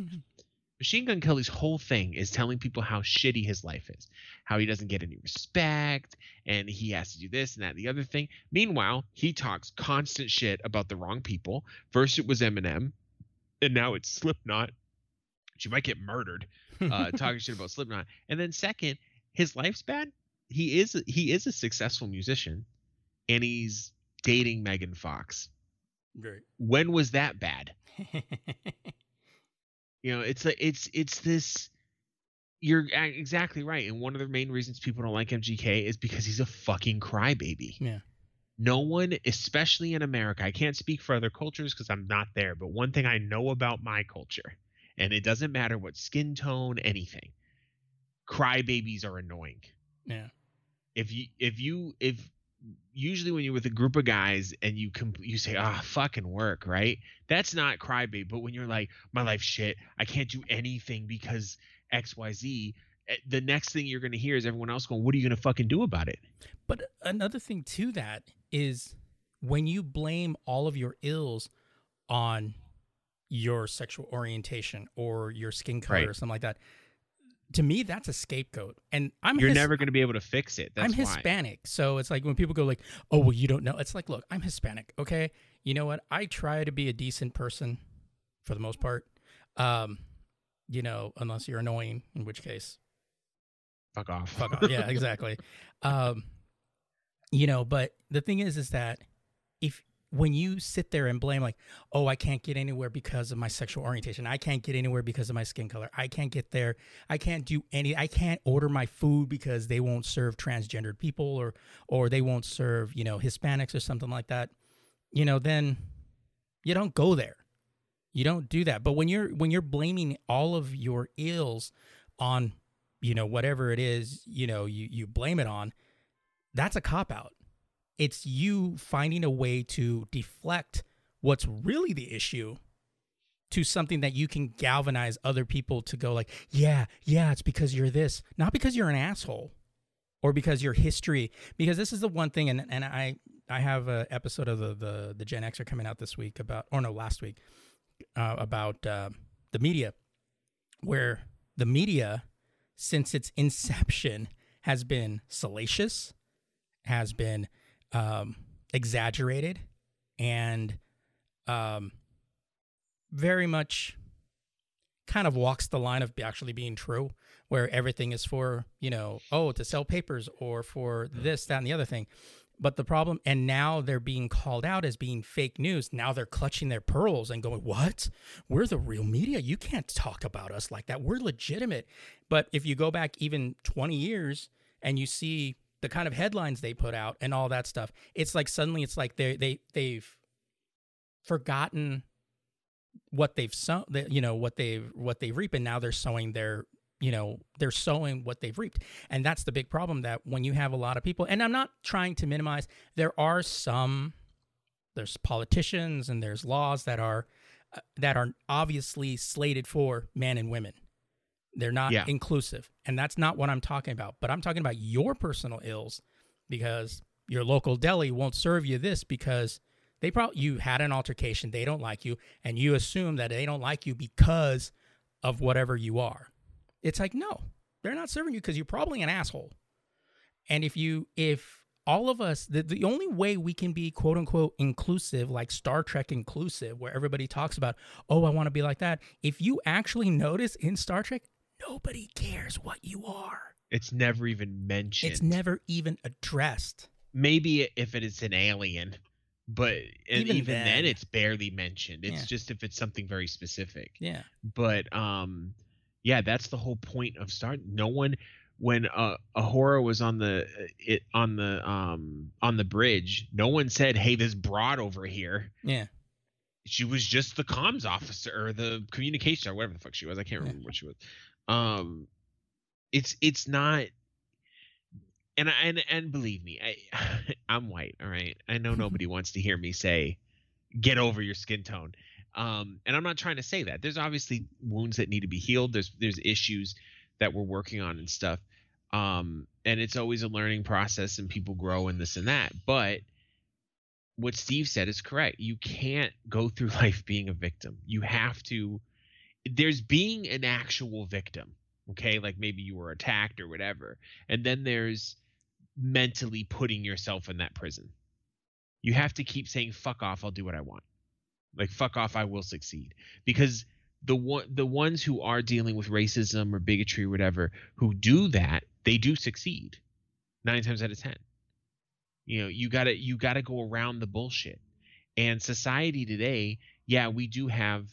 Machine Gun Kelly's whole thing is telling people how shitty his life is, how he doesn't get any respect, and he has to do this and that and the other thing. Meanwhile, he talks constant shit about the wrong people. First it was Eminem, and now it's Slipknot. She might get murdered uh, talking shit about Slipknot. And then second, his life's bad. He is he is a successful musician, and he's dating Megan Fox. Right. When was that bad? You know, it's like it's it's this. You're exactly right, and one of the main reasons people don't like M G K is because he's a fucking crybaby. Yeah. No one, especially in America, I can't speak for other cultures because I'm not there. But one thing I know about my culture, and it doesn't matter what skin tone, anything, crybabies are annoying. Yeah. If you if you if usually when you're with a group of guys and you comp- you say, ah, oh, fucking work, right? That's not crybaby. But when you're like, my life's shit, I can't do anything because X, Y, Z, the next thing you're going to hear is everyone else going, what are you going to fucking do about it? But another thing to that is when you blame all of your ills on your sexual orientation or your skin color right. or something like that, to me, that's a scapegoat, and I'm you're his- never going to be able to fix it. That's I'm Hispanic, why. So it's like when people go like, "Oh, well, you don't know." It's like, look, I'm Hispanic. Okay, you know what? I try to be a decent person for the most part. Um, you know, unless you're annoying, in which case, fuck off. Fuck off. Yeah, exactly. Um, you know, but the thing is, is that if when you sit there and blame like, oh, I can't get anywhere because of my sexual orientation. I can't get anywhere because of my skin color. I can't get there. I can't do any, I can't order my food because they won't serve transgendered people or, or they won't serve, you know, Hispanics or something like that. You know, then you don't go there. You don't do that. But when you're, when you're blaming all of your ills on, you know, whatever it is, you know, you, you blame it on, that's a cop out. It's you finding a way to deflect what's really the issue to something that you can galvanize other people to go like, yeah, yeah, it's because you're this, not because you're an asshole or because your history, because this is the one thing. And, and I, I have a episode of the, the, the Gen Xer coming out this week about, or no, last week uh, about uh, the media, where the media, since its inception, has been salacious, has been Um, exaggerated and um, very much kind of walks the line of actually being true, where everything is for, you know, oh, to sell papers or for this, that, and the other thing. But the problem, and now they're being called out as being fake news. Now they're clutching their pearls and going, what? We're the real media. You can't talk about us like that. We're legitimate. But if you go back even twenty years and you see the kind of headlines they put out and all that stuff, it's like suddenly it's like they, they, they've forgotten what they've sown, you know, what they've, what they reap. And now they're sowing their, you know, they're sowing what they've reaped. And that's the big problem, that when you have a lot of people, and I'm not trying to minimize, there are some, there's politicians and there's laws that are, uh, that are obviously slated for men and women. They're not yeah. inclusive. And that's not what I'm talking about, but I'm talking about your personal ills, because your local deli won't serve you this because they probably, you had an altercation, they don't like you, and you assume that they don't like you because of whatever you are. It's like, no, they're not serving you because you're probably an asshole. And if you, if all of us, the, the only way we can be quote unquote inclusive, like Star Trek inclusive, where everybody talks about, oh, I want to be like that. If you actually notice in Star Trek, nobody cares what you are. It's never even mentioned. It's never even addressed. Maybe if it is an alien, but even, even then, then it's barely mentioned. It's yeah. just if it's something very specific. Yeah. But, um, yeah, that's the whole point of Star. No one, when uh, Ahura was on the it on the um on the bridge, no one said, "Hey, this broad over here." Yeah, she was just the comms officer or the communication or whatever the fuck she was. I can't remember yeah. what she was. Um, it's it's not, and I, and and believe me, I I'm white. All right, I know nobody wants to hear me say, "Get over your skin tone." Um, and I'm not trying to say that. There's obviously wounds that need to be healed. There's there's issues that we're working on and stuff. Um, and it's always a learning process, and people grow and this and that. But what Steve said is correct. You can't go through life being a victim. You have to – there's being an actual victim, okay? Like maybe you were attacked or whatever. And then there's mentally putting yourself in that prison. You have to keep saying, fuck off, I'll do what I want. Like, fuck off, I will succeed. Because the one, the ones who are dealing with racism or bigotry or whatever, who do that, they do succeed nine times out of ten. You know, you gotta you gotta go around the bullshit. And society today, yeah, we do have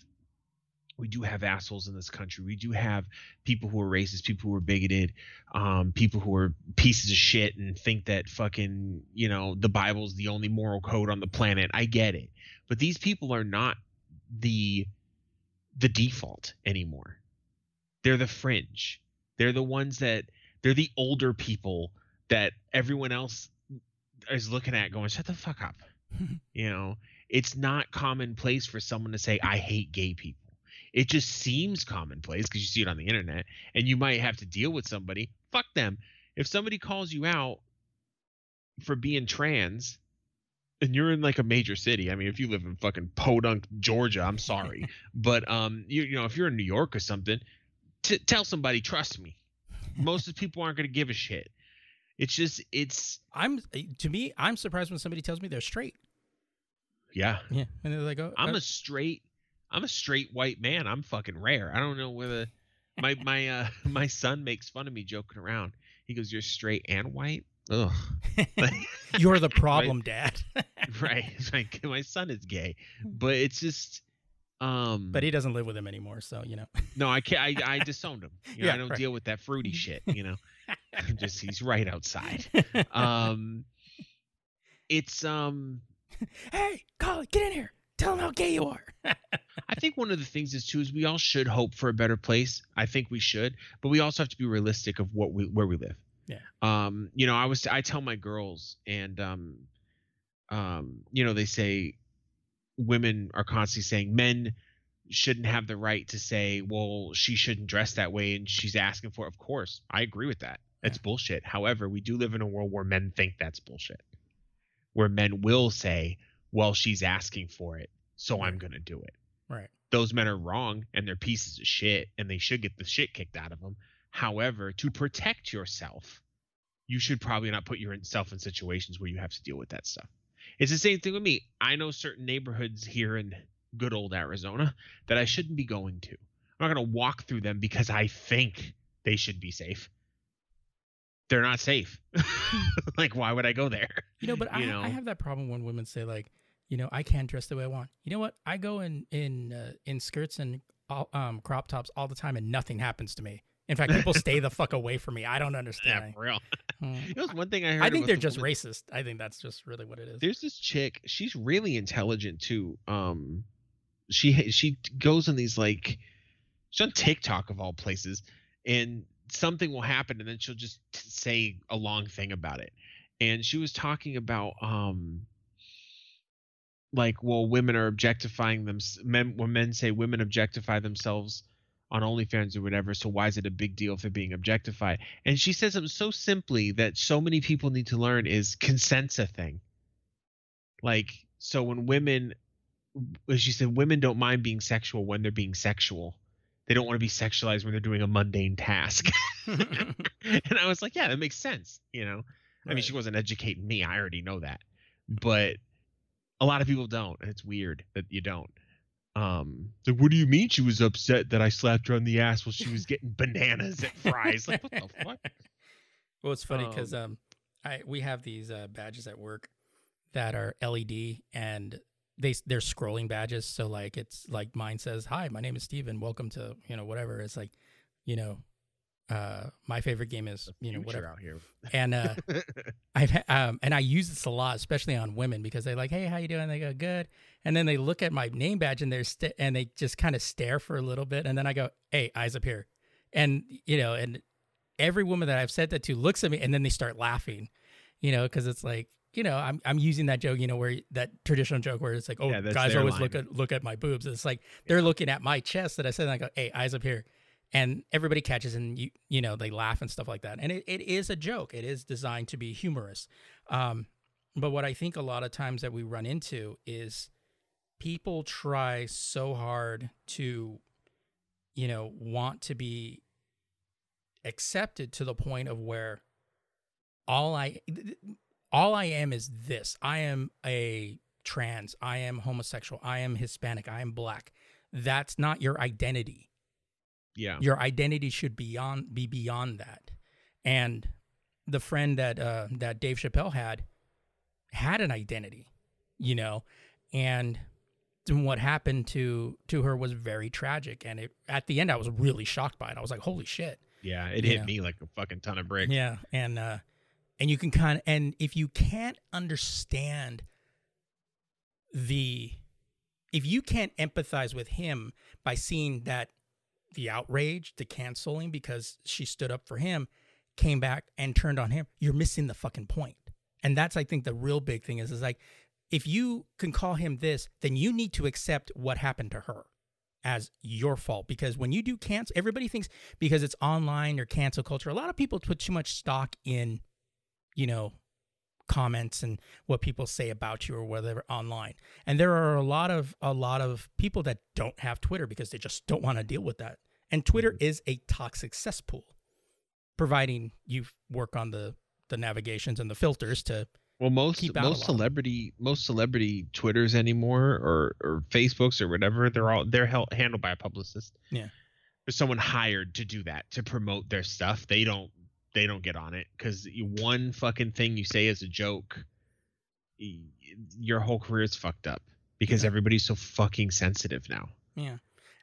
we do have assholes in this country. We do have people who are racist, people who are bigoted, um, people who are pieces of shit and think that fucking, you know, the Bible's the only moral code on the planet. I get it. But these people are not the the default anymore. They're the fringe. They're the ones that they're the older people that everyone else is looking at going, shut the fuck up. You know, it's not commonplace for someone to say, I hate gay people. It just seems commonplace because you see it on the internet and you might have to deal with somebody. Fuck them. If somebody calls you out for being trans, and you're in like a major city. I mean, if you live in fucking Podunk, Georgia, I'm sorry. But, um, you, you know, if you're in New York or something, t- tell somebody, trust me. Most of the people aren't going to give a shit. It's just, it's. I'm, to me, I'm surprised when somebody tells me they're straight. Yeah. Yeah. And they're like, oh, I'm oh. a straight, I'm a straight white man. I'm fucking rare. I don't know whether my, my, uh, my son makes fun of me joking around. He goes, you're straight and white. Ugh. You're the problem, right? Dad. Right. Like, my son is gay. But it's just um but he doesn't live with him anymore, so you know. No, I can't I, I disowned him. You know, yeah, I don't right. deal with that fruity shit, you know. Just he's right outside. Um it's um Hey, Colin, get in here. Tell him how gay you are. I think one of the things is too is we all should hope for a better place. I think we should, but we also have to be realistic of what we where we live. Yeah. Um, you know, I was, I tell my girls and, um, um, you know, they say women are constantly saying men shouldn't have the right to say, well, she shouldn't dress that way. And she's asking for it. Of course, I agree with that. That's yeah. bullshit. However, we do live in a world where men think that's bullshit, where men will say, well, she's asking for it, so I'm going to do it. Right. Those men are wrong and they're pieces of shit and they should get the shit kicked out of them. However, to protect yourself, you should probably not put yourself in situations where you have to deal with that stuff. It's the same thing with me. I know certain neighborhoods here in good old Arizona that I shouldn't be going to. I'm not going to walk through them because I think they should be safe. they're not safe. Like, why would I go there? You know, but you I, know? I have that problem when women say, like, you know, I can't dress the way I want. You know what? I go in in uh, in skirts and all, um, crop tops all the time, and nothing happens to me. In fact, people stay the fuck away from me. I don't understand. Yeah, for real. Mm. It was one thing I heard. I think they're just woman. racist. I think that's just really what it is. There's this chick. She's really intelligent too. Um, she she goes on these, like, she's on TikTok of all places, and something will happen, and then she'll just t- say a long thing about it. And she was talking about um, like, well, women are objectifying them. Men, when men say women objectify themselves on OnlyFans or whatever, so why is it a big deal if they're being objectified? And she says something so simply that so many people need to learn is consent's a thing. Like, so when women, she said, women don't mind being sexual when they're being sexual. They don't want to be sexualized when they're doing a mundane task. And I was like, yeah, that makes sense. You know, right. I mean, she wasn't educating me. I already know that, but a lot of people don't. And it's weird that you don't. Um, like, what do you mean she was upset that I slapped her on the ass while she was getting bananas at Fry's? Like, what the fuck? Well, it's funny because um, um, I we have these uh, badges at work that are L E D, and they they're scrolling badges. So, like, it's like mine says, "Hi, my name is Steven. Welcome to, you know, whatever." It's like, you know, uh, my favorite game is, you know, whatever out here. And uh, I've um, and I use this a lot, especially on women, because they're like, "Hey, how you doing?" They go, "Good." And then they look at my name badge and they're st- and they just kind of stare for a little bit. And then I go, "Hey, eyes up here." And, you know, and every woman that I've said that to looks at me, and then they start laughing, you know, because it's like, you know, I'm I'm using that joke, you know, where that traditional joke where it's like, oh, yeah, guys always line. look at look at my boobs. It's like they're yeah. looking at my chest that I said, and I go, "Hey, eyes up here." And everybody catches, and, you you know, they laugh and stuff like that. And it, it is a joke. It is designed to be humorous. Um, but what I think a lot of times that we run into is, people try so hard to, you know, want to be accepted to the point of where all I all I am is this. I am a trans. I am homosexual. I am Hispanic. I am black. That's not your identity. Yeah. Your identity should be beyond, be beyond that. And the friend that uh, that Dave Chappelle had had an identity, you know, and and what happened to to her was very tragic, and it at the end I was really shocked by it. I was like, holy shit. Yeah, it you hit know? me like a fucking ton of bricks. Yeah. And uh and you can kind of, and if you can't understand the if you can't empathize with him by seeing that the outrage, the canceling because she stood up for him, came back and turned on him, you're missing the fucking point. And that's, I think, the real big thing is is like, if you can call him this, then you need to accept what happened to her as your fault. Because when you do cancel, everybody thinks because it's online or cancel culture, a lot of people put too much stock in, you know, comments and what people say about you or whatever online. And there are a lot of a lot of people that don't have Twitter because they just don't want to deal with that. And Twitter is a toxic cesspool, providing you work on the the navigations and the filters to. Well, most most celebrity most celebrity Twitters anymore or, or Facebooks or whatever, they're all they're held, handled by a publicist. Yeah, there's someone hired to do that, to promote their stuff. They don't they don't get on it because one fucking thing you say as a joke, your whole career is fucked up because yeah. everybody's so fucking sensitive now. Yeah.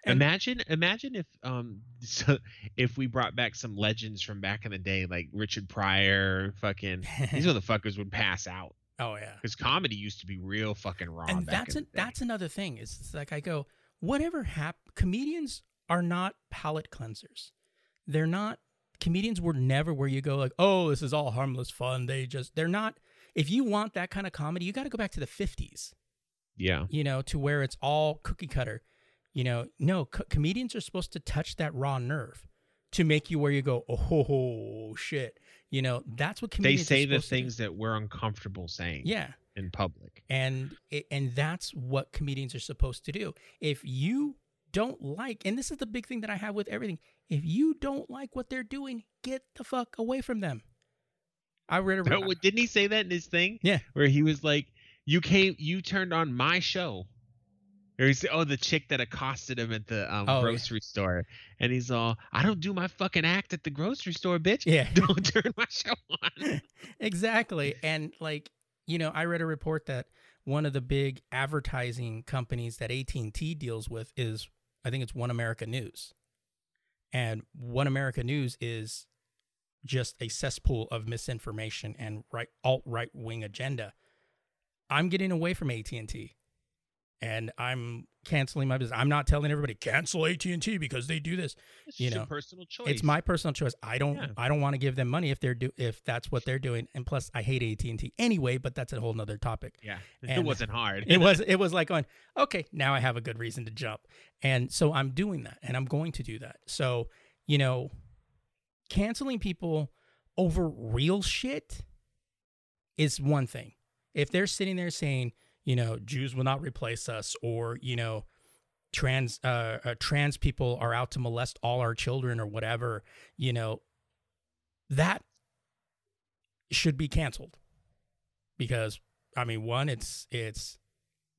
And imagine imagine if um so if we brought back some legends from back in the day, like Richard Pryor, fucking these motherfuckers would pass out. Oh yeah, because comedy used to be real fucking raw. And back that's in a, the that's another thing. Is it's like I go, whatever happened. Comedians are not palate cleansers. They're not. Comedians were never where you go like, oh, this is all harmless fun. They just they're not. If you want that kind of comedy, you got to go back to the fifties. Yeah, you know, to where it's all cookie cutter. You know, no, co- comedians are supposed to touch that raw nerve to make you where you go, oh, oh shit. You know, that's what comedians They say the things that we're uncomfortable saying yeah. in public. And and that's what comedians are supposed to do. If you don't like, and this is the big thing that I have with everything, if you don't like what they're doing, get the fuck away from them. I read a no, Didn't he say that in his thing? Yeah. Where he was like, you came, you turned on my show. Or he's, oh, the chick that accosted him at the um, oh, grocery yeah. store. And he's all, I don't do my fucking act at the grocery store, bitch. Yeah. Don't turn my show on. Exactly. And like, you know, I read a report that one of the big advertising companies that A T and T deals with is, I think it's One America News. And One America News is just a cesspool of misinformation and right alt right wing agenda. I'm getting away from A T and T. And I'm canceling my business. I'm not telling everybody cancel A T and T because they do this. It's you know, your personal choice. It's my personal choice. I don't. Yeah. I don't want to give them money if they're do if that's what they're doing. And plus, I hate A T and T anyway. But that's a whole nother topic. Yeah, and it wasn't hard. It was. It was like going, okay, now I have a good reason to jump. And so I'm doing that, and I'm going to do that. So you know, canceling people over real shit is one thing. If they're sitting there saying, you know, Jews will not replace us, or, you know, trans uh, uh, trans people are out to molest all our children or whatever, you know, that should be canceled. Because, I mean, one, it's it's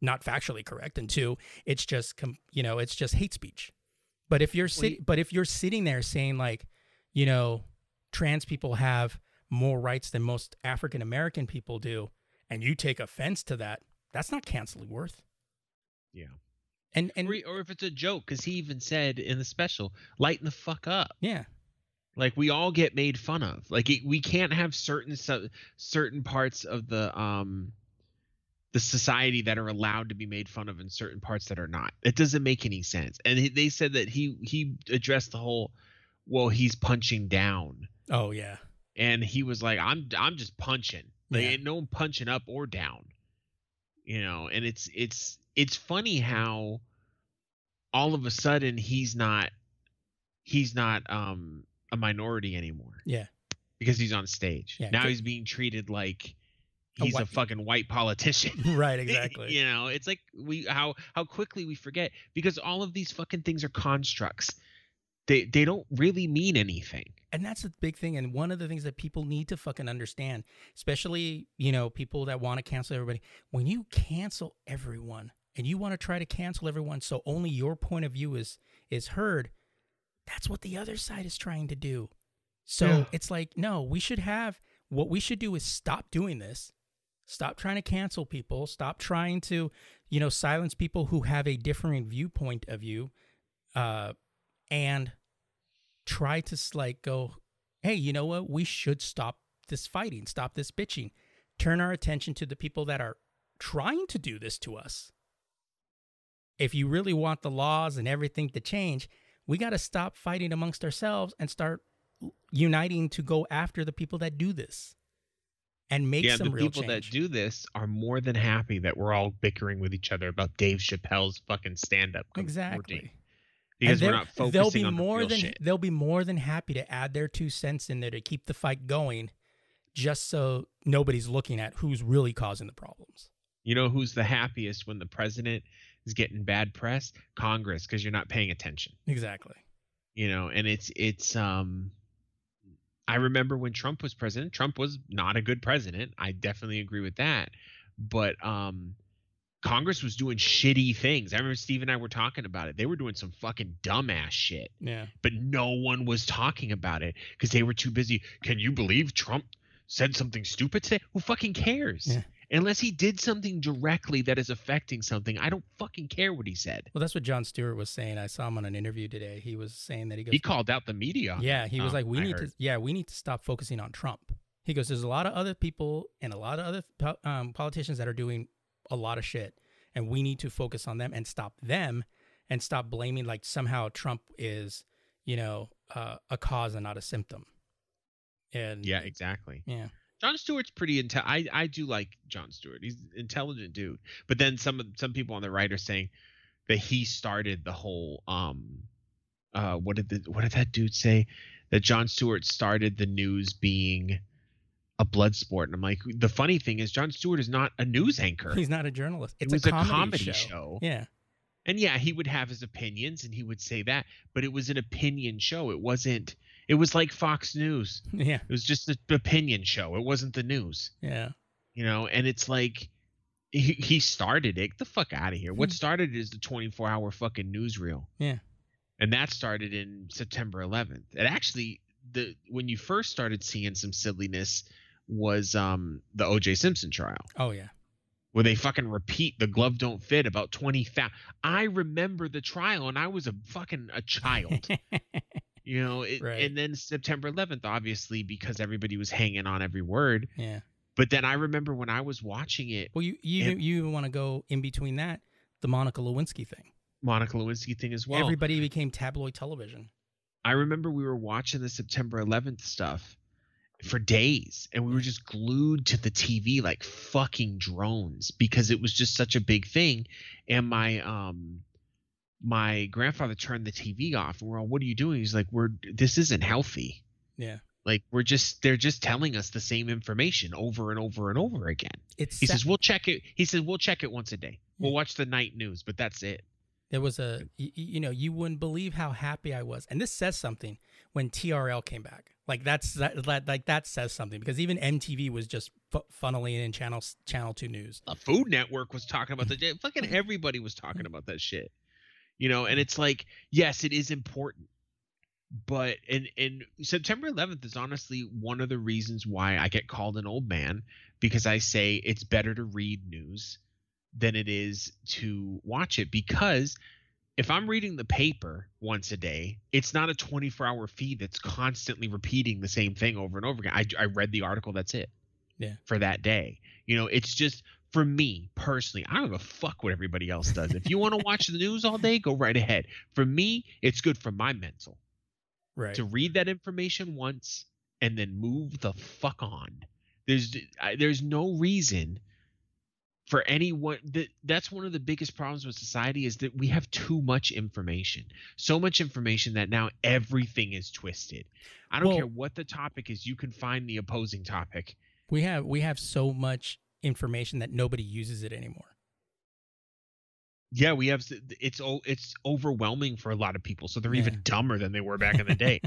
not factually correct. And two, it's just, com- you know, it's just hate speech. But if you're sit- but if you're sitting there saying like, you know, trans people have more rights than most African-American people do, and you take offense to that, that's not canceling worth. Yeah. And and or if it's a joke, because he even said in the special, lighten the fuck up. Yeah. Like, we all get made fun of. Like, it, we can't have certain certain parts of the um the society that are allowed to be made fun of and certain parts that are not. It doesn't make any sense. And he, they said that he he addressed the whole, well, he's punching down. Oh, yeah. And he was like, I'm I'm just punching. Like, yeah. Ain't no one punching up or down. You know, and it's it's it's funny how all of a sudden he's not he's not um, a minority anymore. Yeah, because he's on stage yeah, now. He's being treated like he's a, white, a fucking white politician. Right, exactly. You know, it's like we how how quickly we forget, because all of these fucking things are constructs. They they don't really mean anything. And that's the big thing. And one of the things that people need to fucking understand, especially, you know, people that want to cancel everybody. When you cancel everyone and you want to try to cancel everyone so only your point of view is is heard, that's what the other side is trying to do. So yeah. It's like, no, we should have what we should do is stop doing this. Stop trying to cancel people. Stop trying to, you know, silence people who have a differing viewpoint of you. Uh And try to like go, hey, you know what? We should stop this fighting, stop this bitching, turn our attention to the people that are trying to do this to us. If you really want the laws and everything to change, we got to stop fighting amongst ourselves and start uniting to go after the people that do this and make yeah, some real change. The people that do this are more than happy that we're all bickering with each other about Dave Chappelle's fucking stand-up. Exactly. Routine. Because we're not focusing they'll be on the more real than, shit. They'll be more than happy to add their two cents in there to keep the fight going, just so nobody's looking at who's really causing the problems. You know who's the happiest when the president is getting bad press? Congress, because you're not paying attention. Exactly. You know, and it's it's um I remember when Trump was president. Trump was not a good president. I definitely agree with that. But um Congress was doing shitty things. I remember Steve and I were talking about it. They were doing some fucking dumbass shit. Yeah. But no one was talking about it because they were too busy. Can you believe Trump said something stupid today? Who fucking cares? Yeah. Unless he did something directly that is affecting something, I don't fucking care what he said. Well, that's what Jon Stewart was saying. I saw him on an interview today. He was saying that he goes. He called out the media. Yeah, he was um, like, "We I need heard. to. Yeah, we need to stop focusing on Trump." He goes, "There's a lot of other people and a lot of other um, politicians that are doing a lot of shit, and we need to focus on them and stop them and stop blaming like somehow Trump is, you know, uh, a cause and not a symptom." And yeah, exactly. Yeah. Jon Stewart's pretty inte- I I do like Jon Stewart. He's an intelligent dude. But then some some people on the right are saying that he started the whole um uh what did the, what did that dude say? That Jon Stewart started the news being a blood sport. And I'm like, the funny thing is Jon Stewart is not a news anchor. He's not a journalist. It's it was a comedy, a comedy show. show. Yeah. And yeah, he would have his opinions and he would say that, but it was an opinion show. It wasn't, it was like Fox News. Yeah. It was just an opinion show. It wasn't the news. Yeah. You know, and it's like, He, he started it. Get the fuck out of here. What started is the twenty-four hour fucking newsreel. Yeah. And that started in September eleventh. It actually, the when you first started seeing some silliness was um the O J Simpson trial. Oh, yeah. Where they fucking repeat the glove don't fit about twenty thousand. I remember the trial and I was a fucking a child. You know, it, right. And then September eleventh, obviously, because everybody was hanging on every word. Yeah. But then I remember when I was watching it. Well, you you and, you want to go in between that, the Monica Lewinsky thing. Monica Lewinsky thing as well. Everybody became tabloid television. I remember we were watching the September eleventh stuff for days, and we were just glued to the T V like fucking drones because it was just such a big thing. And my um my grandfather turned the T V off, and we're all, "What are you doing?" He's like, "We're this isn't healthy." Yeah. Like, we're just, they're just telling us the same information over and over and over again. It's he sa- says, we'll check it. He says, we'll check it once a day. We'll watch the night news, but that's it. There was a, you, you know, you wouldn't believe how happy I was. And this says something when T R L came back. Like, that's, that, like, that says something, because even M T V was just f- funneling in channel, channel two news. The Food Network was talking about the, fucking everybody was talking about that shit, you know? And it's like, yes, it is important. But and, and September eleventh is honestly one of the reasons why I get called an old man, because I say it's better to read news than it is to watch it. Because if I'm reading the paper once a day, it's not a twenty-four hour feed that's constantly repeating the same thing over and over again. I, I read the article. That's it. Yeah. For that day. You know, it's just, for me personally, I don't give a fuck what everybody else does. If you want to watch the news all day, go right ahead. For me, it's good for my mental. Right. To read that information once and then move the fuck on. There's I, there's no reason for anyone. That, that's one of the biggest problems with society, is that we have too much information. So much information that now everything is twisted. I don't well, care what the topic is. You can find the opposing topic. We have we have so much information that nobody uses it anymore. Yeah, we have it's it's overwhelming for a lot of people, so they're yeah. even dumber than they were back in the day.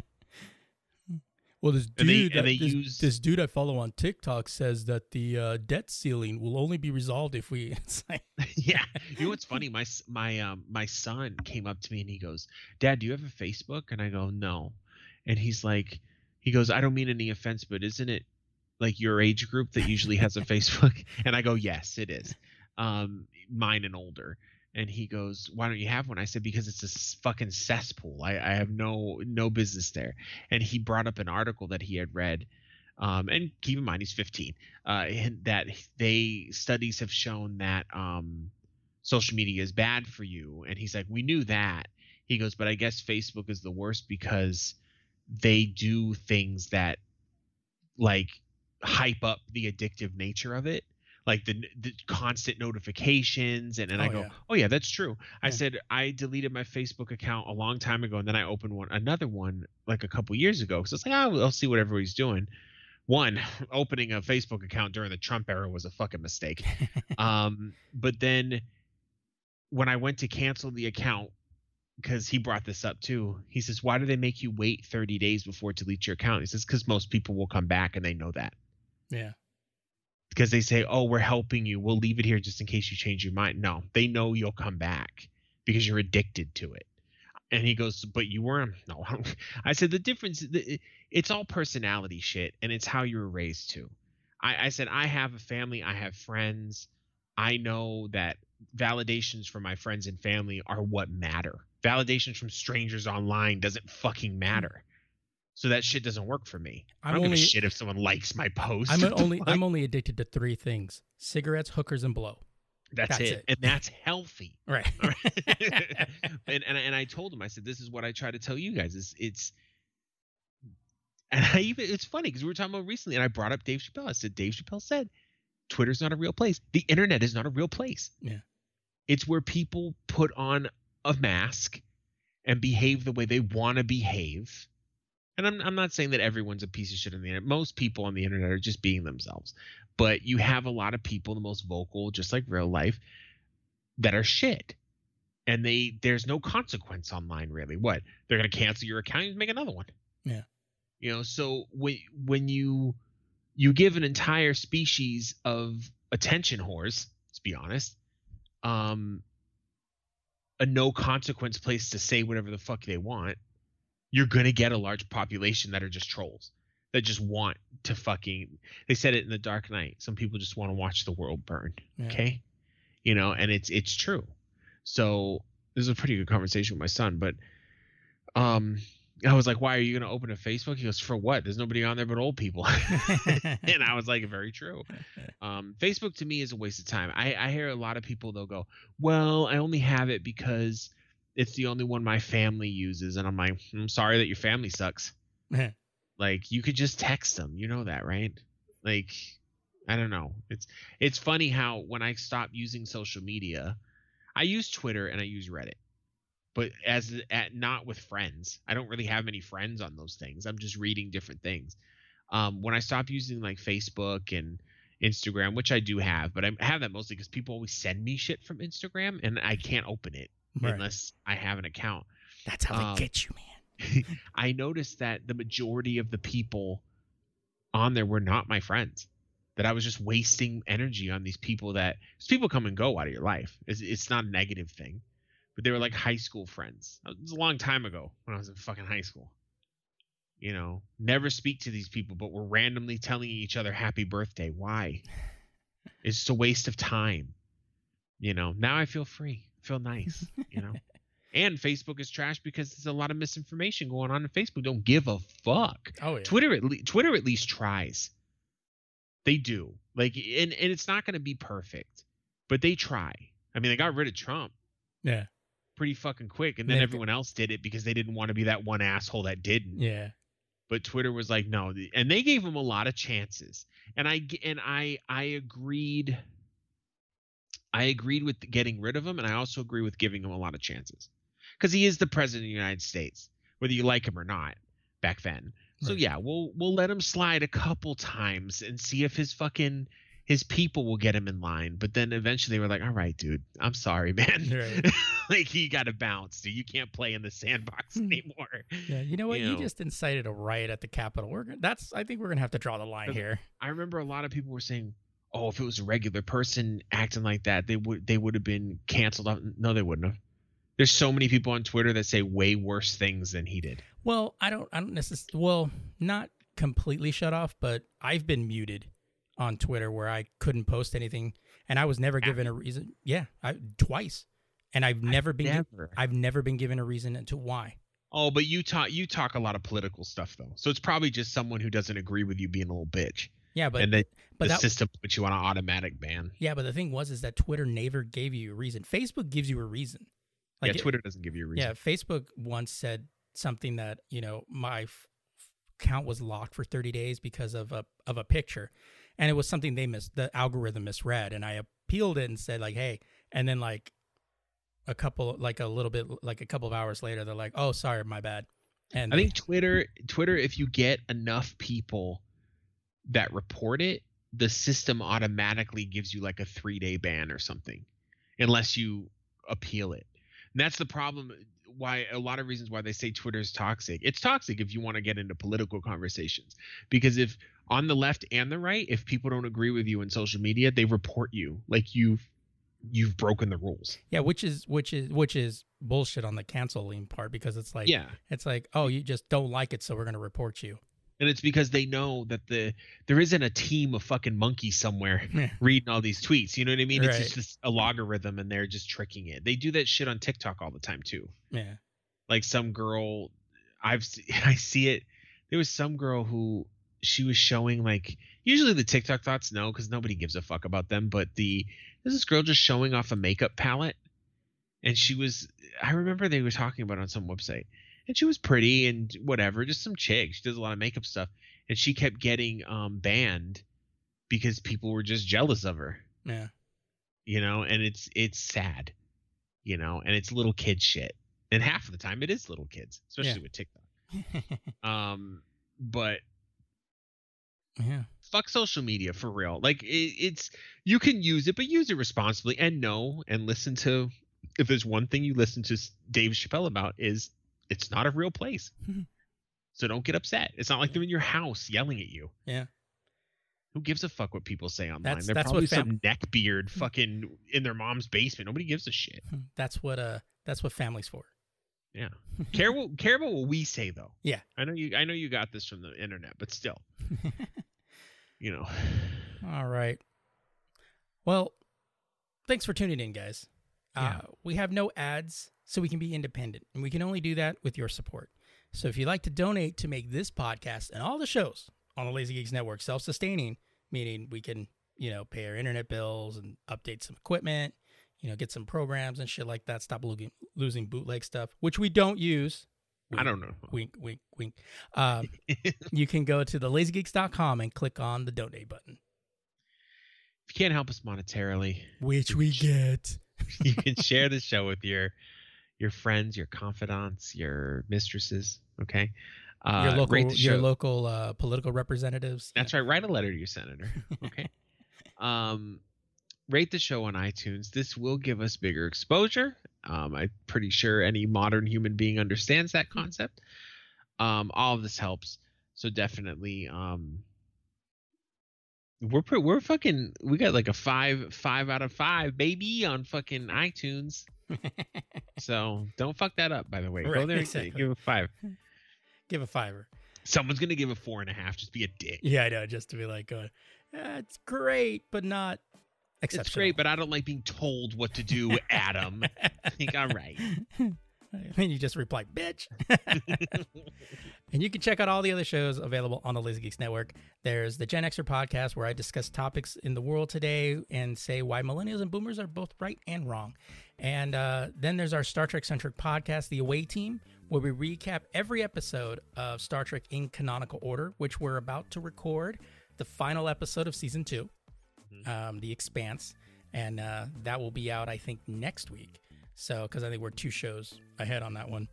Well, this dude, and they, and they this, use... this dude I follow on TikTok says that the uh, debt ceiling will only be resolved if we. It's like... yeah, you know what's funny? My my um my son came up to me and he goes, "Dad, do you have a Facebook?" And I go, "No," and he's like, he goes, "I don't mean any offense, but isn't it like your age group that usually has a Facebook?" And I go, "Yes, it is, um, mine and older." And he goes, "Why don't you have one?" I said, "Because it's a fucking cesspool. I, I have no no business there." And he brought up an article that he had read. Um, and keep in mind, he's fifteen. Uh, and that they studies have shown that um, social media is bad for you. And he's like, "We knew that." He goes, "But I guess Facebook is the worst because they do things that like hype up the addictive nature of it." Like the, the constant notifications. And, and oh, I go, yeah. "Oh, yeah, that's true." I yeah. said, "I deleted my Facebook account a long time ago. And then I opened one, another one like a couple years ago." So it's like, oh, I'll see what everybody's doing. One, opening a Facebook account during the Trump era was a fucking mistake. um, but then when I went to cancel the account, because he brought this up too, he says, "Why do they make you wait thirty days before delete your account?" He says, "Because most people will come back and they know that." Yeah. Because they say, "Oh, we're helping you. We'll leave it here just in case you change your mind." No, they know you'll come back because you're addicted to it. And he goes, "But you weren't." No, I said the difference. It's all personality shit, and it's how you were raised too. I, I said I have a family. I have friends. I know that validations from my friends and family are what matter. Validations from strangers online doesn't fucking matter. So that shit doesn't work for me. I'm I don't only, give a shit if someone likes my post. I'm only like, I'm only addicted to three things: cigarettes, hookers, and blow. That's, that's it. it. And that's healthy. Right. Right? and, and and I told him, I said, "This is what I try to tell you guys. It's it's and I even it's funny because we were talking about recently, and I brought up Dave Chappelle. I said, "Dave Chappelle said, Twitter's not a real place. The internet is not a real place. Yeah. It's where people put on a mask and behave the way they want to behave." And I'm, I'm not saying that everyone's a piece of shit on the internet. Most people on the internet are just being themselves. But you have a lot of people, the most vocal, just like real life, that are shit. And they there's no consequence online, really. What? They're going to cancel your account and make another one. Yeah. You know, so when, when you you give an entire species of attention whores, to be honest. Um, a no consequence place to say whatever the fuck they want. You're going to get a large population that are just trolls, that just want to fucking, they said it in The Dark Knight. Some people just want to watch the world burn. Yeah. Okay. You know, and it's, it's true. So this is a pretty good conversation with my son, but, um, I was like, why are you going to open a Facebook? He goes, for what? There's nobody on there but old people. And I was like, very true. Um, Facebook to me is a waste of time. I, I hear a lot of people, they'll go, well, I only have it because it's the only one my family uses. And I'm like, I'm sorry that your family sucks. Like, you could just text them. You know that, right? Like, I don't know. It's it's funny how when I stopped using social media, I use Twitter and I use Reddit. But as at not with friends, I don't really have many friends on those things. I'm just reading different things. Um, when I stopped using like Facebook and Instagram, which I do have, but I have that mostly because people always send me shit from Instagram and I can't open it right. unless I have an account. That's how um, they get you, man. I noticed that the majority of the people on there were not my friends. That I was just wasting energy on these people that – people come and go out of your life. It's, it's not a negative thing. But they were like high school friends. It was a long time ago when I was in fucking high school. You know, never speak to these people, but we're randomly telling each other happy birthday. Why? It's just a waste of time. You know, now I feel free. I feel nice, you know. And Facebook is trash because there's a lot of misinformation going on in Facebook. Don't give a fuck. Oh, yeah. Twitter, at le- Twitter at least tries. They do. Like, and, and it's not going to be perfect, but they try. I mean, they got rid of Trump. Yeah. Pretty fucking quick, and then Maybe. everyone else did it because they didn't want to be that one asshole that didn't. Yeah. But Twitter was like, no, and they gave him a lot of chances, and I and I I agreed. I agreed with getting rid of him, and I also agree with giving him a lot of chances because he is the president of the United States, whether you like him or not. Back then, right. So yeah, we'll we'll let him slide a couple times and see if his fucking. His people will get him in line, but then eventually they were like, all right, dude, I'm sorry, man. Right. Like, he got to bounce, dude. You can't play in the sandbox anymore. Yeah, you know what? You, you know. just incited a riot at the Capitol. We're that's. I think we're going to have to draw the line here. I remember a lot of people were saying, oh, if it was a regular person acting like that, they would they would have been canceled out. No, they wouldn't have. There's so many people on Twitter that say way worse things than he did. Well, I don't, I don't necessarily, well, not completely shut off, but I've been muted on Twitter where I couldn't post anything and I was never given a reason. Yeah, I, twice. And I've never I've been never. Gi- I've never been given a reason to why. Oh, but you talk you talk a lot of political stuff though. So it's probably just someone who doesn't agree with you being a little bitch. Yeah, but and then but the that, system puts you on an automatic ban. Yeah, but the thing was is that Twitter never gave you a reason. Facebook gives you a reason. Like, yeah, Twitter it, doesn't give you a reason. Yeah, Facebook once said something that, you know, my f- account was locked for thirty days because of a of a picture. And it was something they missed, the algorithm misread. And I appealed it and said, like, hey, and then like a couple, like a little bit, like a couple of hours later, they're like, oh, sorry, my bad. And I think Twitter, Twitter, if you get enough people that report it, the system automatically gives you like a three day ban or something unless you appeal it. And that's the problem. Why a lot of reasons why they say Twitter is toxic. It's toxic if you want to get into political conversations, because if on the left and the right, if people don't agree with you in social media, they report you like you've you've broken the rules. Yeah, which is which is which is bullshit on the canceling part, because it's like yeah. it's like, oh, you just don't like it, so we're going to report you. And it's because they know that the there isn't a team of fucking monkeys somewhere reading all these tweets. You know what I mean? Right. It's just a logarithm, and they're just tricking it. They do that shit on TikTok all the time too. Yeah, like some girl, I've I see it. There was some girl who she was showing like usually the TikTok thoughts, no, because nobody gives a fuck about them. But the there's this girl just showing off a makeup palette, and she was I remember they were talking about it on some website. And she was pretty and whatever, just some chick. She does a lot of makeup stuff. And she kept getting um, banned because people were just jealous of her. Yeah. You know, and it's it's sad, you know, and it's little kid shit. And half of the time it is little kids, especially yeah. with TikTok. um, But yeah, fuck social media for real. Like it, it's you can use it, but use it responsibly. And know and listen to if there's one thing you listen to Dave Chappelle about is it's not a real place. So don't get upset. It's not like they're in your house yelling at you. Yeah. Who gives a fuck what people say online? That's, They're that's probably fam- some neckbeard fucking in their mom's basement. Nobody gives a shit. That's what uh, that's what family's for. Yeah, care what, care about what we say though. Yeah, I know you. I know you got this from the internet, but still, you know. All right. Well, thanks for tuning in, guys. Yeah. Uh, we have no ads, so we can be independent, and we can only do that with your support. So if you'd like to donate to make this podcast and all the shows on the Lazy Geeks Network self-sustaining, meaning we can, you know, pay our internet bills and update some equipment, you know, get some programs and shit like that, stop losing, losing bootleg stuff, which we don't use. Wink, I don't know. Wink, wink, wink. Um, you can go to the lazy geeks dot com and click on the donate button. If you can't help us monetarily, which we get, you can share the show with your your friends, your confidants, your mistresses, okay? Uh, your local, your local uh, political representatives. That's right. Write a letter to your senator, okay? um, rate the show on iTunes. This will give us bigger exposure. Um, I'm pretty sure any modern human being understands that concept. Um, all of this helps. So definitely, um, we're pretty, we're fucking, we got like a five, five out of five, baby, on fucking iTunes. So don't fuck that up, by the way. Right, go there and exactly. give a five. Give a fiver. Someone's going to give a four and a half. Just be a dick. Yeah, I know. Just to be like, going, ah, it's great, but not exceptional. It's great, but I don't like being told what to do, Adam. I think, all right. And you just reply, bitch. And you can check out all the other shows available on the Lazy Geeks Network. There's the Gen Xer podcast, where I discuss topics in the world today and say why millennials and boomers are both right and wrong. And uh, then there's our Star Trek-centric podcast, The Away Team, where we recap every episode of Star Trek in canonical order, which we're about to record the final episode of season two, mm-hmm. um, The Expanse. And uh, that will be out, I think, next week. So, because I think we're two shows ahead on that one.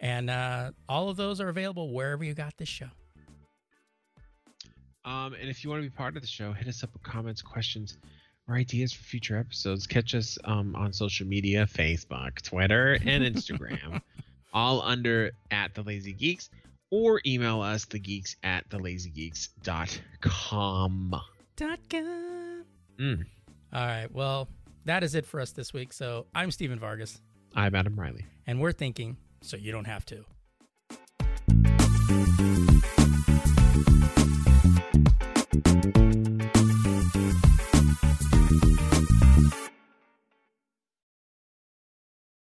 And uh, all of those are available wherever you got this show. Um, and if you want to be part of the show, hit us up with comments, questions, or ideas for future episodes. Catch us um, on social media, Facebook, Twitter, and Instagram, all under at The Lazy Geeks, or email us, thegeeks at the lazy geeks dot com. Dot com. Mm. All right, well, that is it for us this week. So I'm Stephen Vargas. I'm Adam Riley. And we're thinking, so you don't have to. Thank you.